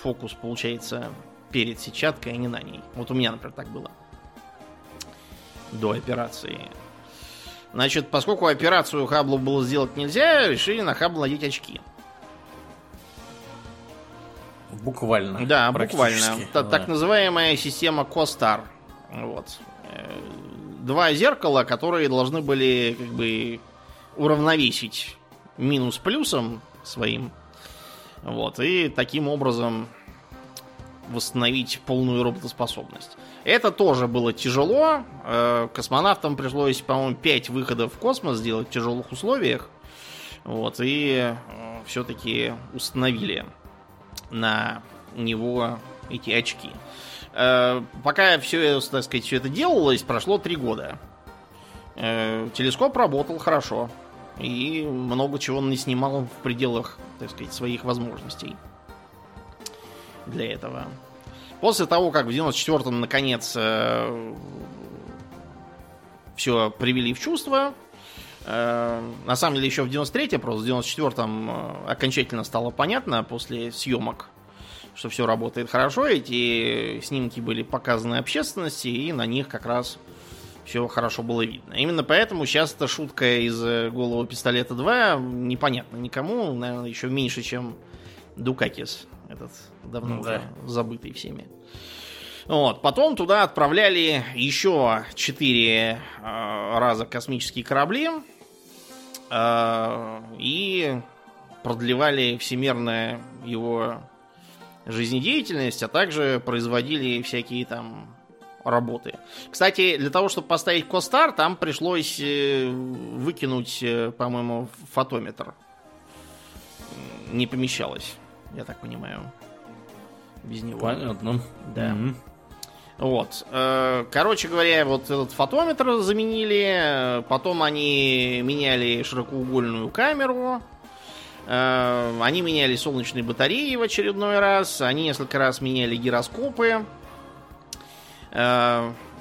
фокус получается перед сетчаткой, а не на ней. Вот у меня, например, так было. До операции. Значит, поскольку операцию Хабблу было сделать нельзя, решили на Хаббл надеть очки. Буквально. Да, буквально. Да. Так называемая система Костар. Вот. Два зеркала, которые должны были как бы уравновесить минус плюсом своим. Вот, и таким образом восстановить полную работоспособность. Это тоже было тяжело. Космонавтам пришлось, по-моему, 5 выходов в космос сделать в тяжелых условиях. Вот, и все-таки установили на него эти очки. Пока все, так сказать, все это делалось, прошло 3 года. Телескоп работал хорошо. И много чего он не снимал в пределах, так сказать, своих возможностей для этого. После того, как в 94-м, наконец, все привели в чувство, на самом деле еще в 93-м, просто в 94-м окончательно стало понятно после съемок, что все работает хорошо. Эти снимки были показаны общественности, и на них как раз все хорошо было видно. Именно поэтому сейчас эта шутка из «Голого пистолета 2» непонятна никому. Наверное, еще меньше, чем Дукакис. Этот давно уже забытый всеми. Вот. Потом туда отправляли еще 4 раза космические корабли. И продлевали всемирно его жизнедеятельность, а также производили всякие там работы. Кстати, для того, чтобы поставить Костар, там пришлось выкинуть, по-моему, фотометр. Не помещалось, я так понимаю. Без него. Понятно. Да. Mm-hmm. Вот. Короче говоря, вот этот фотометр заменили, потом они меняли широкоугольную камеру, они меняли солнечные батареи в очередной раз, они несколько раз меняли гироскопы,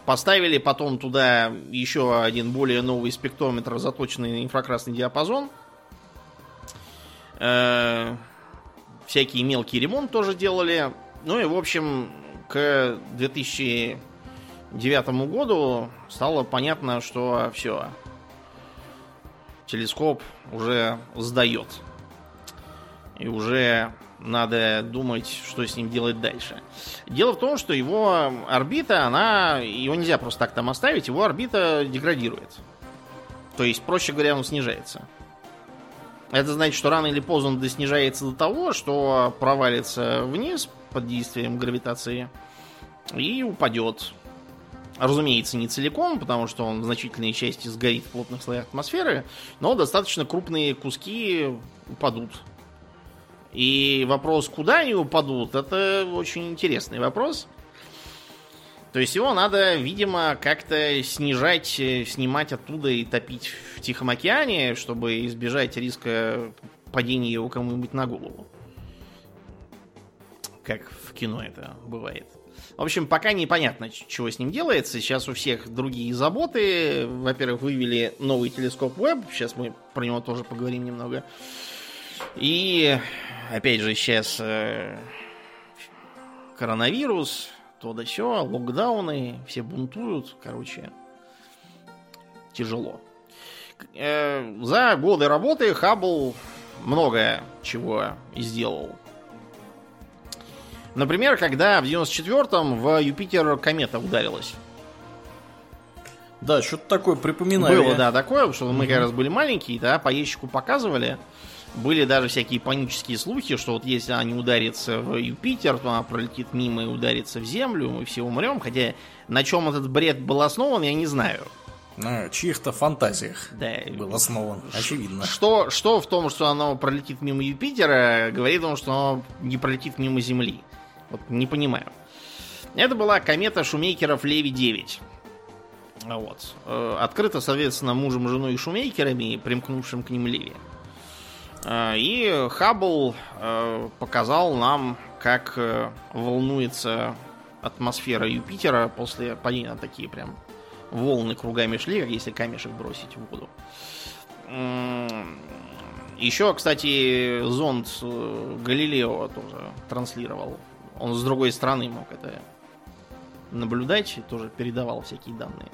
поставили потом туда еще один более новый спектрометр, заточенный на инфракрасный диапазон. Всякие мелкие ремонты тоже делали. Ну и, в общем, к 2009 году стало понятно, что все. Телескоп уже сдает. И уже надо думать, что с ним делать дальше. Дело в том, что его орбита, его нельзя просто так там оставить, его орбита деградирует. То есть, проще говоря, он снижается. Это значит, что рано или поздно он доснижается до того, что провалится вниз под действием гравитации и упадет. Разумеется, не целиком, потому что он в значительной части сгорит в плотных слоях атмосферы, но достаточно крупные куски упадут. И вопрос, куда они упадут, это очень интересный вопрос. То есть его надо, видимо, как-то снижать, снимать оттуда и топить в Тихом океане, чтобы избежать риска падения его кому-нибудь на голову. Как в кино это бывает. В общем, пока непонятно, чего с ним делается. Сейчас у всех другие заботы. Во-первых, вывели новый телескоп Уэбб. Сейчас мы про него тоже поговорим немного. И, опять же, сейчас коронавирус, то да сё, локдауны, все бунтуют. Короче, тяжело. За годы работы Хаббл много чего сделал. Например, когда в 94-м в Юпитер комета ударилась. Да, что-то такое припоминаю. Было, да, такое, что мы как раз были маленькие, да, по ящику показывали. Были даже всякие панические слухи, что вот если она не ударится в Юпитер, то она пролетит мимо и ударится в Землю, мы все умрем. Хотя на чем этот бред был основан, я не знаю. На чьих-то фантазиях был основан, очевидно. Что в том, что она пролетит мимо Юпитера, говорит о том, что она не пролетит мимо Земли. Вот не понимаю. Это была комета шумейкеров Леви-9. Вот. Открыта, соответственно, мужем, женой и шумейкерами, примкнувшим к ним Леви. И Хаббл показал нам, как волнуется атмосфера Юпитера после падения. Такие прям волны кругами шли, как если камешек бросить в воду. Еще, кстати, зонд Галилео тоже транслировал. Он с другой стороны мог это наблюдать, тоже передавал всякие данные.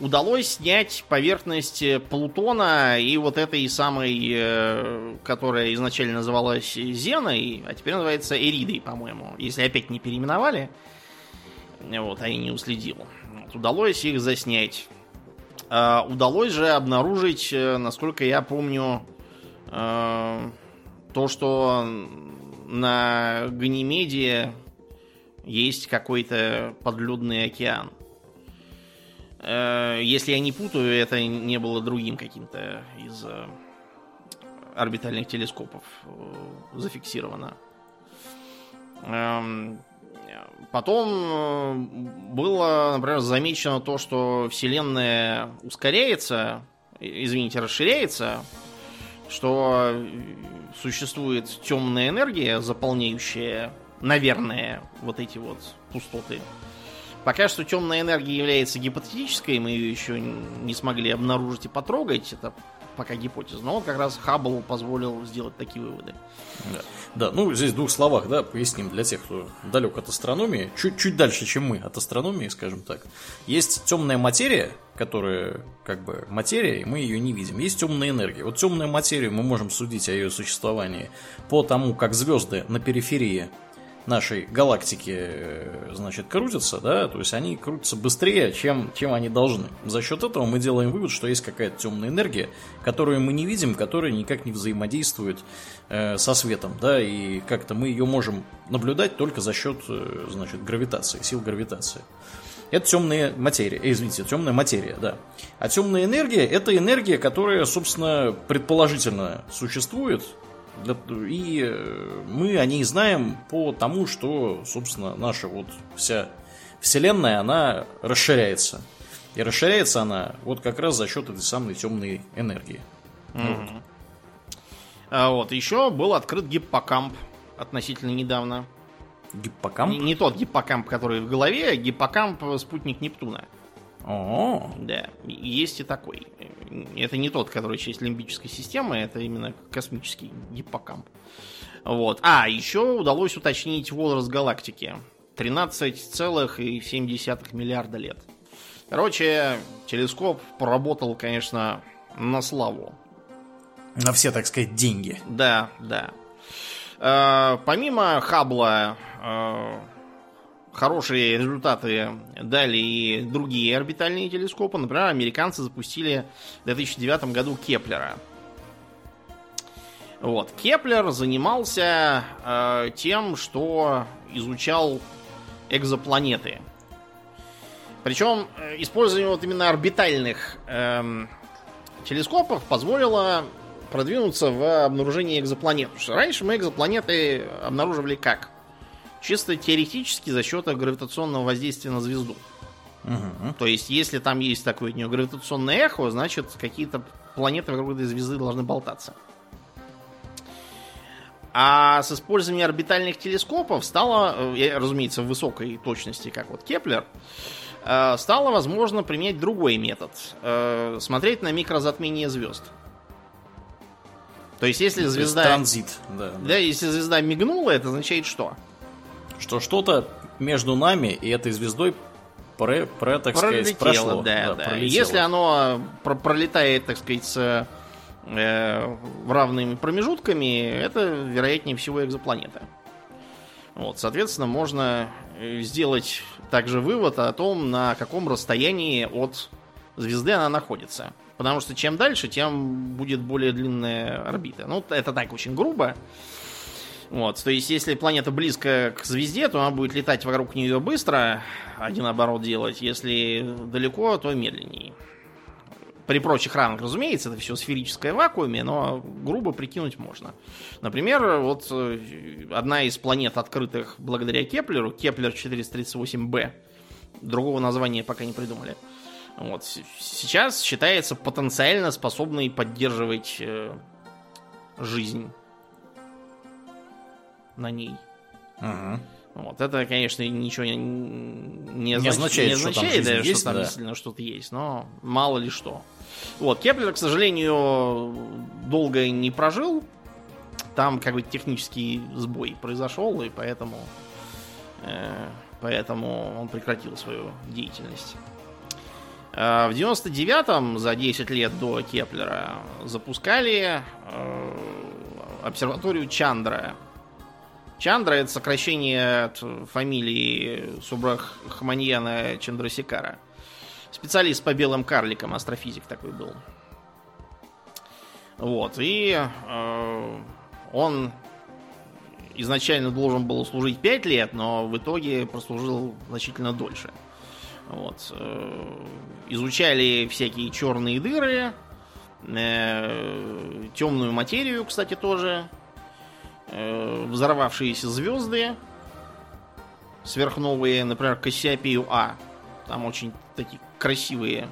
Удалось снять поверхность Плутона и вот этой самой, которая изначально называлась Зеной, а теперь называется Эридой, по-моему. Если опять не переименовали, вот, а я не уследил. Вот, удалось их заснять. Удалось же обнаружить, насколько я помню, то, что на Ганимеде есть какой-то подлюдный океан. Если я не путаю, это не было другим каким-то из орбитальных телескопов зафиксировано. Потом было, например, замечено то, что Вселенная ускоряется, расширяется, что существует темная энергия, заполняющая, наверное, вот эти вот пустоты. Пока что темная энергия является гипотетической, мы ее еще не смогли обнаружить и потрогать, это пока гипотеза, но вот как раз Хаббл позволил сделать такие выводы. Да, ну здесь в двух словах, да, поясним для тех, кто далек от астрономии, чуть дальше, чем мы от астрономии, скажем так. Есть темная материя, которая как бы материя, и мы ее не видим. Есть темная энергия. Вот темную материю мы можем судить о ее существовании по тому, как звезды на периферии нашей галактики, значит, крутятся, да, то есть они крутятся быстрее, чем они должны. За счет этого мы делаем вывод, что есть какая-то темная энергия, которую мы не видим, которая никак не взаимодействует со светом, да, и как-то мы ее можем наблюдать только за счет, значит, гравитации, сил гравитации. Это темная материя, темная материя, да. А темная энергия — это энергия, которая, собственно, предположительно существует. И мы о ней знаем по тому, что, собственно, наша вот вся Вселенная, она расширяется. И расширяется она вот как раз за счет этой самой темной энергии. Mm-hmm. Вот, еще был открыт гиппокамп относительно недавно. Гиппокамп? Не тот гиппокамп, который в голове, а гиппокамп — спутник Нептуна. О-о-о. Да, есть и такой. Это не тот, который часть лимбической системы, это именно космический гиппокамп. Вот. А, еще удалось уточнить возраст галактики. 13,7 миллиарда лет. Короче, телескоп поработал, конечно, на славу. На все, так сказать, деньги. Да, да. Помимо Хаббла хорошие результаты дали и другие орбитальные телескопы. Например, американцы запустили в 2009 году Кеплера. Вот. Кеплер занимался тем, что изучал экзопланеты. Причем использование вот именно орбитальных телескопов позволило продвинуться в обнаружении экзопланет. Потому что раньше мы экзопланеты обнаруживали как? Чисто теоретически за счет гравитационного воздействия на звезду. Угу. То есть, если там есть такое гравитационное эхо, значит, какие-то планеты вокруг этой звезды должны болтаться. А с использованием орбитальных телескопов стало, разумеется, в высокой точности, как вот Кеплер, стало возможно применять другой метод. Смотреть на микрозатмение звезд. То есть, если звезда... Транзит, да. Да, если звезда мигнула, это означает что? Что что-то между нами и этой звездой так сказать, прошло. Да. Если оно пролетает, так сказать, с равными промежутками, это, вероятнее всего, экзопланета. Вот, соответственно, можно сделать также вывод о том, на каком расстоянии от звезды она находится. Потому что чем дальше, тем будет более длинная орбита. Ну, это так очень грубо. Вот, то есть, если планета близко к звезде, то она будет летать вокруг нее быстро, один оборот делать. Если далеко, то медленнее. При прочих равных, разумеется, это все сферическое в вакууме, но грубо прикинуть можно. Например, вот одна из планет, открытых благодаря Кеплеру, Кеплер 438b, другого названия пока не придумали, вот, сейчас считается потенциально способной поддерживать жизнь на ней. Ага. Вот. Это, конечно, ничего не означает, что там что-то есть, но мало ли что. Вот. Кеплер, к сожалению, долго не прожил. Там как бы технический сбой произошел, и поэтому он прекратил свою деятельность. В 99-м, за 10 лет до Кеплера, запускали обсерваторию Чандра. Чандра — это сокращение от фамилии Субрахманьяна Чандрасекара. Специалист по белым карликам, астрофизик такой был. Вот, и он изначально должен был служить 5 лет, но в итоге прослужил значительно дольше. Вот. Изучали всякие черные дыры, темную материю, кстати, тоже. Взорвавшиеся звезды сверхновые, например, Кассиопею А. Там очень такие красивый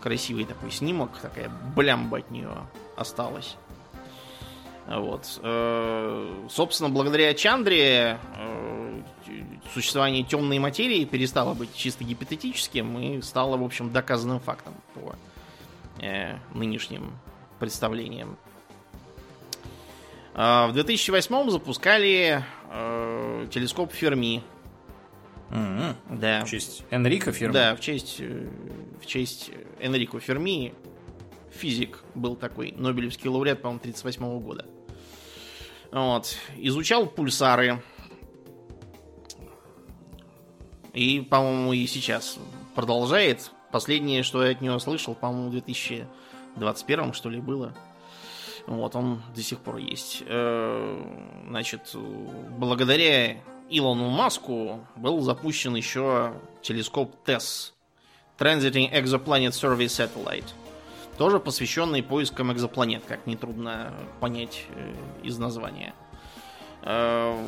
такой снимок, такая блямба от нее осталась. Вот. Собственно, благодаря Чандре существование темной материи перестало быть чисто гипотетическим и стало, в общем, доказанным фактом по нынешним представлениям. В 2008-м запускали телескоп Ферми. Mm-hmm. Да. В честь Энрико Ферми? Да, в честь Энрико Ферми. Физик был такой, нобелевский лауреат, по-моему, 1938 года. Вот. Изучал пульсары. И, по-моему, и сейчас продолжает. Последнее, что я от него слышал, по-моему, в 2021-м, что ли, было. Вот, он до сих пор есть. Значит, благодаря Илону Маску был запущен еще телескоп TESS, Transiting Exoplanet Survey Satellite, тоже посвященный поискам экзопланет, как нетрудно понять из названия. В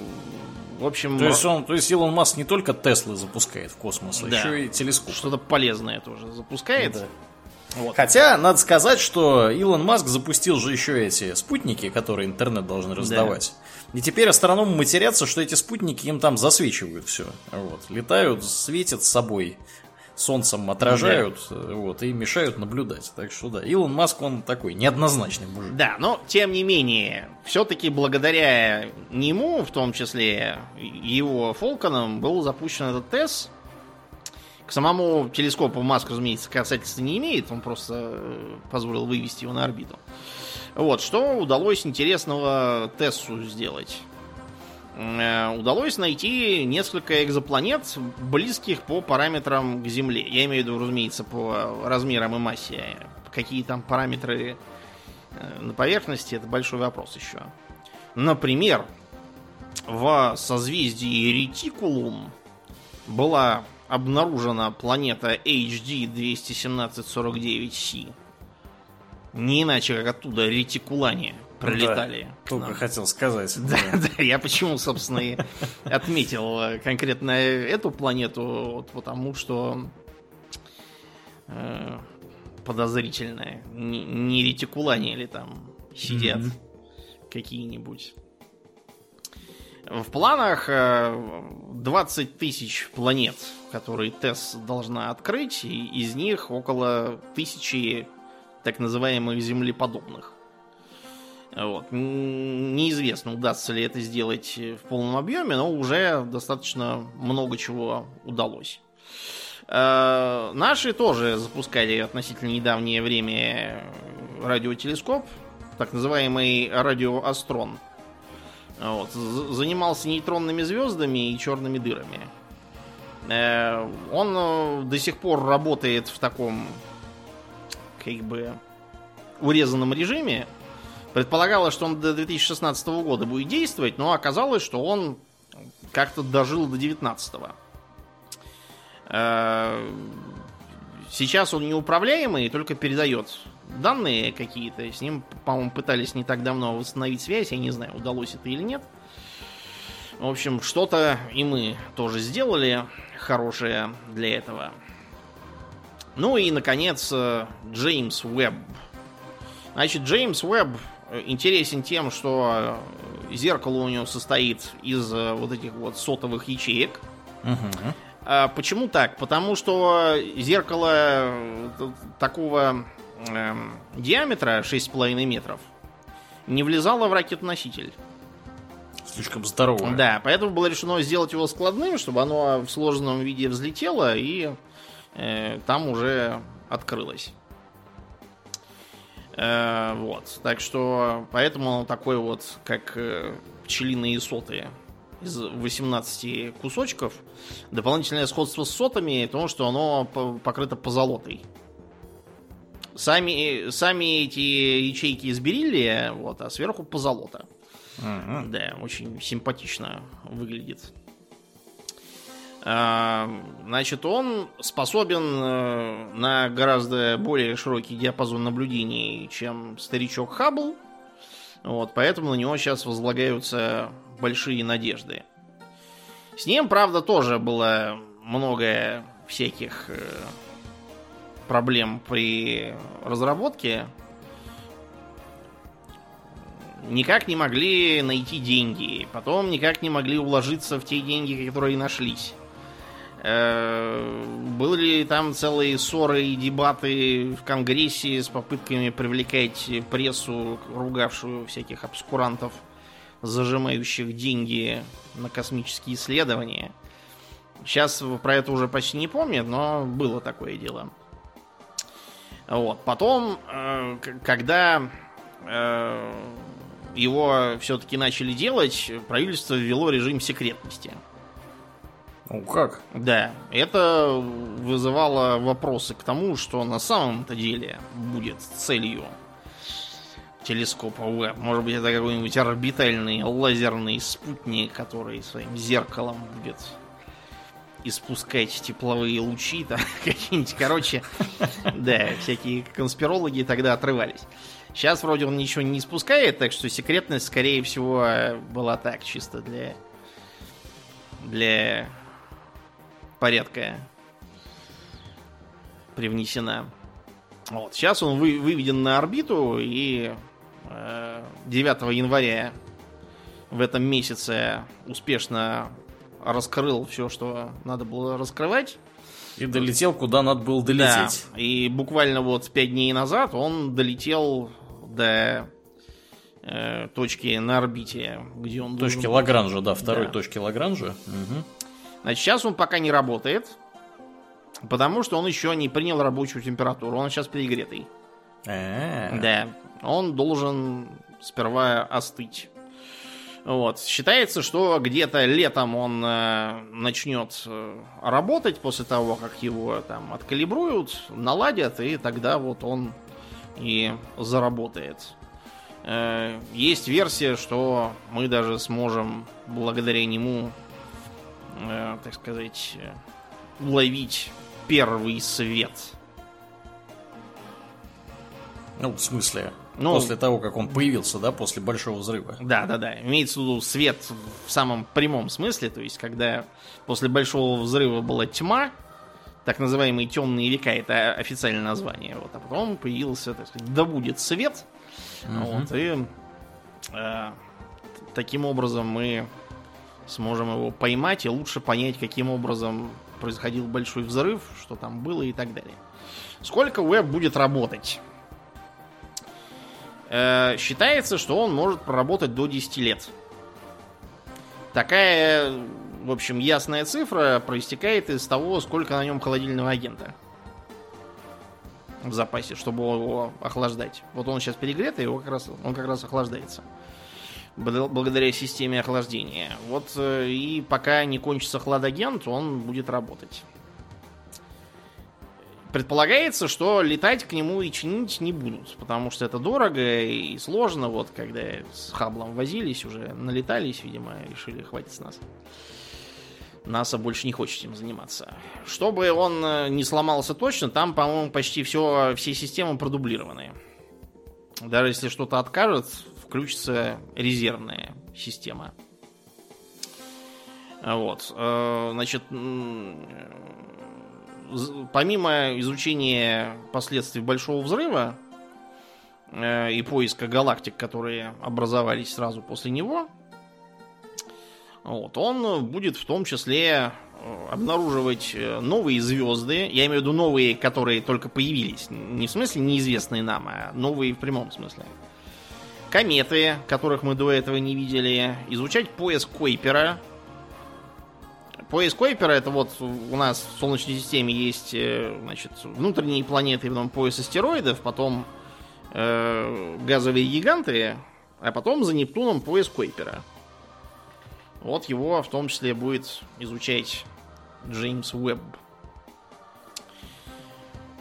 общем, то есть Илон Маск не только Теслы запускает в космос, да, а еще и телескоп. Что-то полезное тоже запускает. Да. Вот. Хотя, надо сказать, что Илон Маск запустил же еще эти спутники, которые интернет должны раздавать. Да. И теперь астрономы матерятся, что эти спутники им там засвечивают все. Вот. Летают, светят с собой, солнцем отражают, да, вот, и мешают наблюдать. Так что да, Илон Маск, он такой неоднозначный мужик. Да, но тем не менее, все-таки благодаря нему, в том числе его Фолконам, был запущен этот тест. К самому телескопу Маск, разумеется, касательства не имеет, он просто позволил вывести его на орбиту. Вот, что удалось интересного Тессу сделать? Удалось найти несколько экзопланет, близких по параметрам к Земле. Я имею в виду, разумеется, по размерам и массе. Какие там параметры на поверхности, это большой вопрос еще. Например, в созвездии Ретикулум была обнаружена планета HD 217-49C. Не иначе, как оттуда ретикулане пролетали. Да, только хотел сказать. Да, я почему, собственно, и отметил конкретно эту планету, потому что подозрительная. Не ретикулане ли там сидят какие-нибудь. В планах 20 тысяч планет, которые ТЭСС должна открыть, и из них около 1000 так называемых землеподобных. Вот. Неизвестно, удастся ли это сделать в полном объеме, но уже достаточно много чего удалось. Наши тоже запускали в относительно недавнее время радиотелескоп, так называемый радиоастрон. Вот. Занимался нейтронными звездами и черными дырами. Он до сих пор работает в таком как бы урезанном режиме. Предполагалось, что он до 2016 года будет действовать, но оказалось, что он как-то дожил до 19-го. Сейчас он неуправляемый, только передает данные какие-то. С ним, по-моему, пытались не так давно восстановить связь. Я не знаю, удалось это или нет. В общем, что-то и мы тоже сделали хорошее для этого. Ну и, наконец, Джеймс Уэбб. Значит, Джеймс Уэбб интересен тем, что зеркало у него состоит из вот этих вот сотовых ячеек. Угу. А почему так? Потому что зеркало такого диаметра 6,5 метров не влезало в ракетоноситель. Слишком здоровое. Да, поэтому было решено сделать его складным, чтобы оно в сложенном виде взлетело и там уже открылось. Вот. Так что поэтому оно такое вот, как пчелиные соты из 18 кусочков. Дополнительное сходство с сотами в том, что оно покрыто позолотой. Сами эти ячейки из бериллия, вот, а сверху позолота. Ага. Да, очень симпатично выглядит. Значит, он способен на гораздо более широкий диапазон наблюдений, чем старичок Хаббл. Вот, поэтому на него сейчас возлагаются большие надежды. С ним, правда, тоже было много всяких проблем при разработке. Никак не могли найти деньги. Потом никак не могли уложиться в те деньги, которые нашлись. Были там целые ссоры и дебаты в Конгрессе с попытками привлекать прессу, ругавшую всяких обскурантов, зажимающих деньги на космические исследования. Сейчас про это уже почти не помню, но было такое дело. Вот. Потом, когда его все-таки начали делать, правительство ввело режим секретности. Ну как? Да, это вызывало вопросы к тому, что на самом-то деле будет целью телескопа Уэбб. Может быть, это какой-нибудь орбитальный лазерный спутник, который своим зеркалом будет испускать тепловые лучи, там какие-нибудь, короче, да, всякие конспирологи тогда отрывались. Сейчас вроде он ничего не испускает, так что секретность, скорее всего, была так, чисто для порядка привнесена. Вот, сейчас он выведен на орбиту, и 9 января в этом месяце успешно раскрыл все, что надо было раскрывать. И долетел, куда надо было долететь. Да, и буквально вот 5 дней назад он долетел до точки на орбите, где он должен... Точки Лагранжа, да, второй точки Лагранжа. Угу. Значит, сейчас он пока не работает, потому что он еще не принял рабочую температуру. Он сейчас перегретый. Да. Он должен сперва остыть. Вот. Считается, что где-то летом он начнет работать после того, как его там откалибруют, наладят, и тогда вот он и заработает. Есть версия, что мы даже сможем благодаря нему, так сказать, уловить первый свет. Ну, в смысле... Ну, после того, как он появился, да, после большого взрыва. Да. Имеется в виду свет в самом прямом смысле. То есть, когда после большого взрыва была тьма, так называемые темные века, это официальное название. Вот, а потом появился, так сказать, да будет свет. Вот, и таким образом мы сможем его поймать и лучше понять, каким образом происходил большой взрыв, что там было и так далее. Сколько Уэбб будет работать? Считается, что он может проработать до 10 лет. Такая, в общем, ясная цифра проистекает из того, сколько на нем холодильного агента в запасе, чтобы его охлаждать. Вот он сейчас перегрет, и его он как раз охлаждается. Благодаря системе охлаждения. Вот и пока не кончится хладагент, он будет работать. Предполагается, что летать к нему и чинить не будут, потому что это дорого и сложно. Вот когда с Хабблом возились, уже налетались, видимо, решили, хватит с нас. НАСА больше не хочет им заниматься. Чтобы он не сломался точно, там, по-моему, почти все системы продублированы. Даже если что-то откажет, включится резервная система. Вот. Значит... Помимо изучения последствий Большого Взрыва и поиска галактик, которые образовались сразу после него, вот, он будет в том числе обнаруживать новые звезды. Я имею в виду новые, которые только появились. Не в смысле неизвестные нам, а новые в прямом смысле. Кометы, которых мы до этого не видели. Изучать пояс Койпера. Пояс Койпера — это вот у нас в Солнечной системе есть, значит, внутренние планеты, потом пояс астероидов, потом газовые гиганты, а потом за Нептуном пояс Койпера. Вот его в том числе будет изучать Джеймс Уэбб.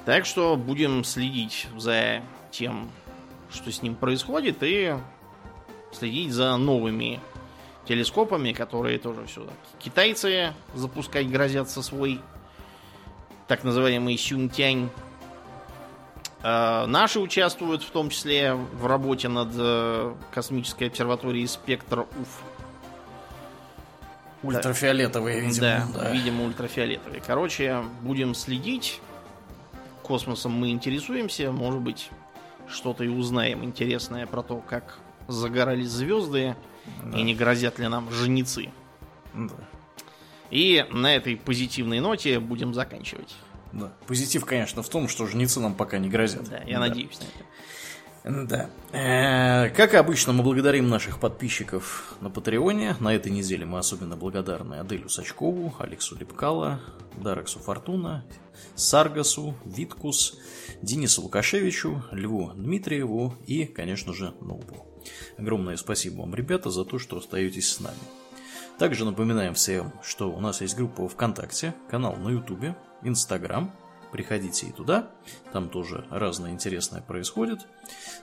Так что будем следить за тем, что с ним происходит, и следить за новыми телескопами, которые тоже все так. Китайцы запускать грозятся свой так называемый Сюнтянь. Наши участвуют в том числе в работе над космической обсерваторией Спектр УФ. Ультрафиолетовые, видимо. Да, видимо, ультрафиолетовые. Короче, будем следить. Космосом мы интересуемся. Может быть, что-то и узнаем интересное про то, как загорались звезды. Да. И не грозят ли нам жнецы. Да. И на этой позитивной ноте будем заканчивать. Да. Позитив, конечно, в том, что жнецы нам пока не грозят. Да, я надеюсь на это. Да. Как обычно, мы благодарим наших подписчиков на Патреоне. На этой неделе мы особенно благодарны Аделю Сачкову, Алексу Лепкало, Дарексу Фортуна, Саргасу, Виткус, Денису Лукашевичу, Льву Дмитриеву и, конечно же, Нобу. Огромное спасибо вам, ребята, за то, что остаетесь с нами. Также напоминаем всем, что у нас есть группа ВКонтакте, канал на Ютубе, Инстаграм. Приходите и туда, там тоже разное интересное происходит.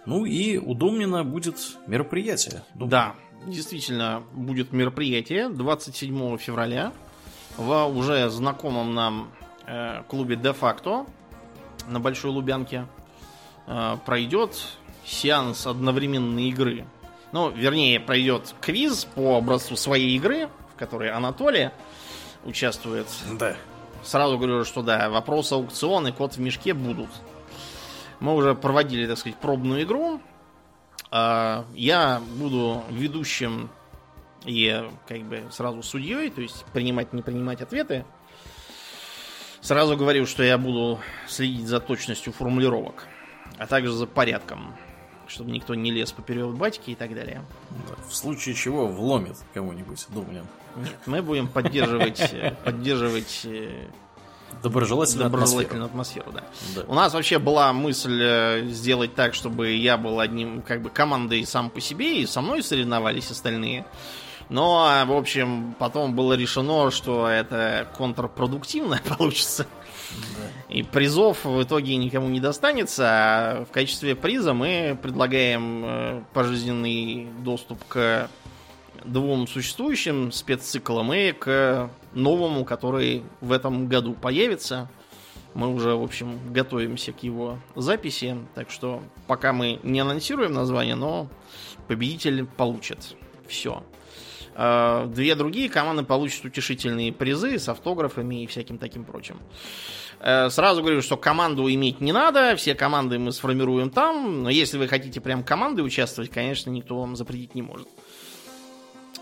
Ну и у Домнина будет мероприятие. Думаю. Да, действительно будет мероприятие 27 февраля в уже знакомом нам клубе «Де-факто» на Большой Лубянке пройдет сеанс одновременной игры. Ну, вернее, пройдет квиз по образцу своей игры, в которой Анатолий участвует. Да. Сразу говорю, что да, вопросы, аукционы, кот в мешке будут. Мы уже проводили, так сказать, пробную игру. Я буду ведущим и как бы сразу судьей, то есть принимать, не принимать ответы. Сразу говорю, что я буду следить за точностью формулировок, а также за порядком, чтобы никто не лез поперед батьки и так далее. В случае чего вломит кого-нибудь, думаю. Нет, мы будем поддерживать Доброжелательную атмосферу, да. У нас вообще была мысль сделать так, чтобы я был одним, как бы, командой сам по себе, и со мной соревновались остальные. Но, в общем, потом было решено, что это контрпродуктивно получится. Да. И призов в итоге никому не достанется, а в качестве приза мы предлагаем пожизненный доступ к двум существующим спецциклам и к новому, который в этом году появится. Мы уже, в общем, готовимся к его записи, так что пока мы не анонсируем название, но победитель получит все. Две другие команды получат утешительные призы с автографами и всяким таким прочим. Сразу говорю, что команду иметь не надо, все команды мы сформируем там, но если вы хотите прям командой участвовать, конечно, никто вам запретить не может.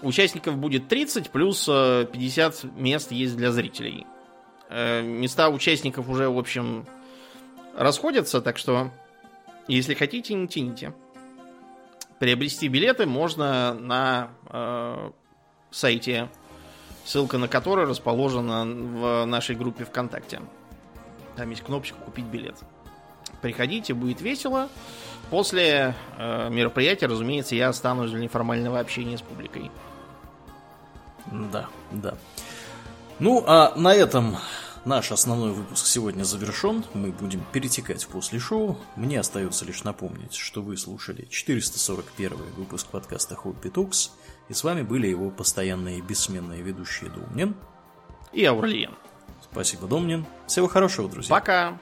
Участников будет 30, плюс 50 мест есть для зрителей. Места участников уже, в общем, расходятся, так что, если хотите, не тяните. Приобрести билеты можно на сайте, ссылка на который расположена в нашей группе ВКонтакте. Там есть кнопочка «Купить билет». Приходите, будет весело. После мероприятия, разумеется, я останусь для неформального общения с публикой. Да, да. Ну, а на этом наш основной выпуск сегодня завершен. Мы будем перетекать в после шоу. Мне остается лишь напомнить, что вы слушали 441-й выпуск подкаста «Хобби Токс», и с вами были его постоянные бессменные ведущие Домнин и Аурлиен. Спасибо, Домнин. Всего хорошего, друзья. Пока!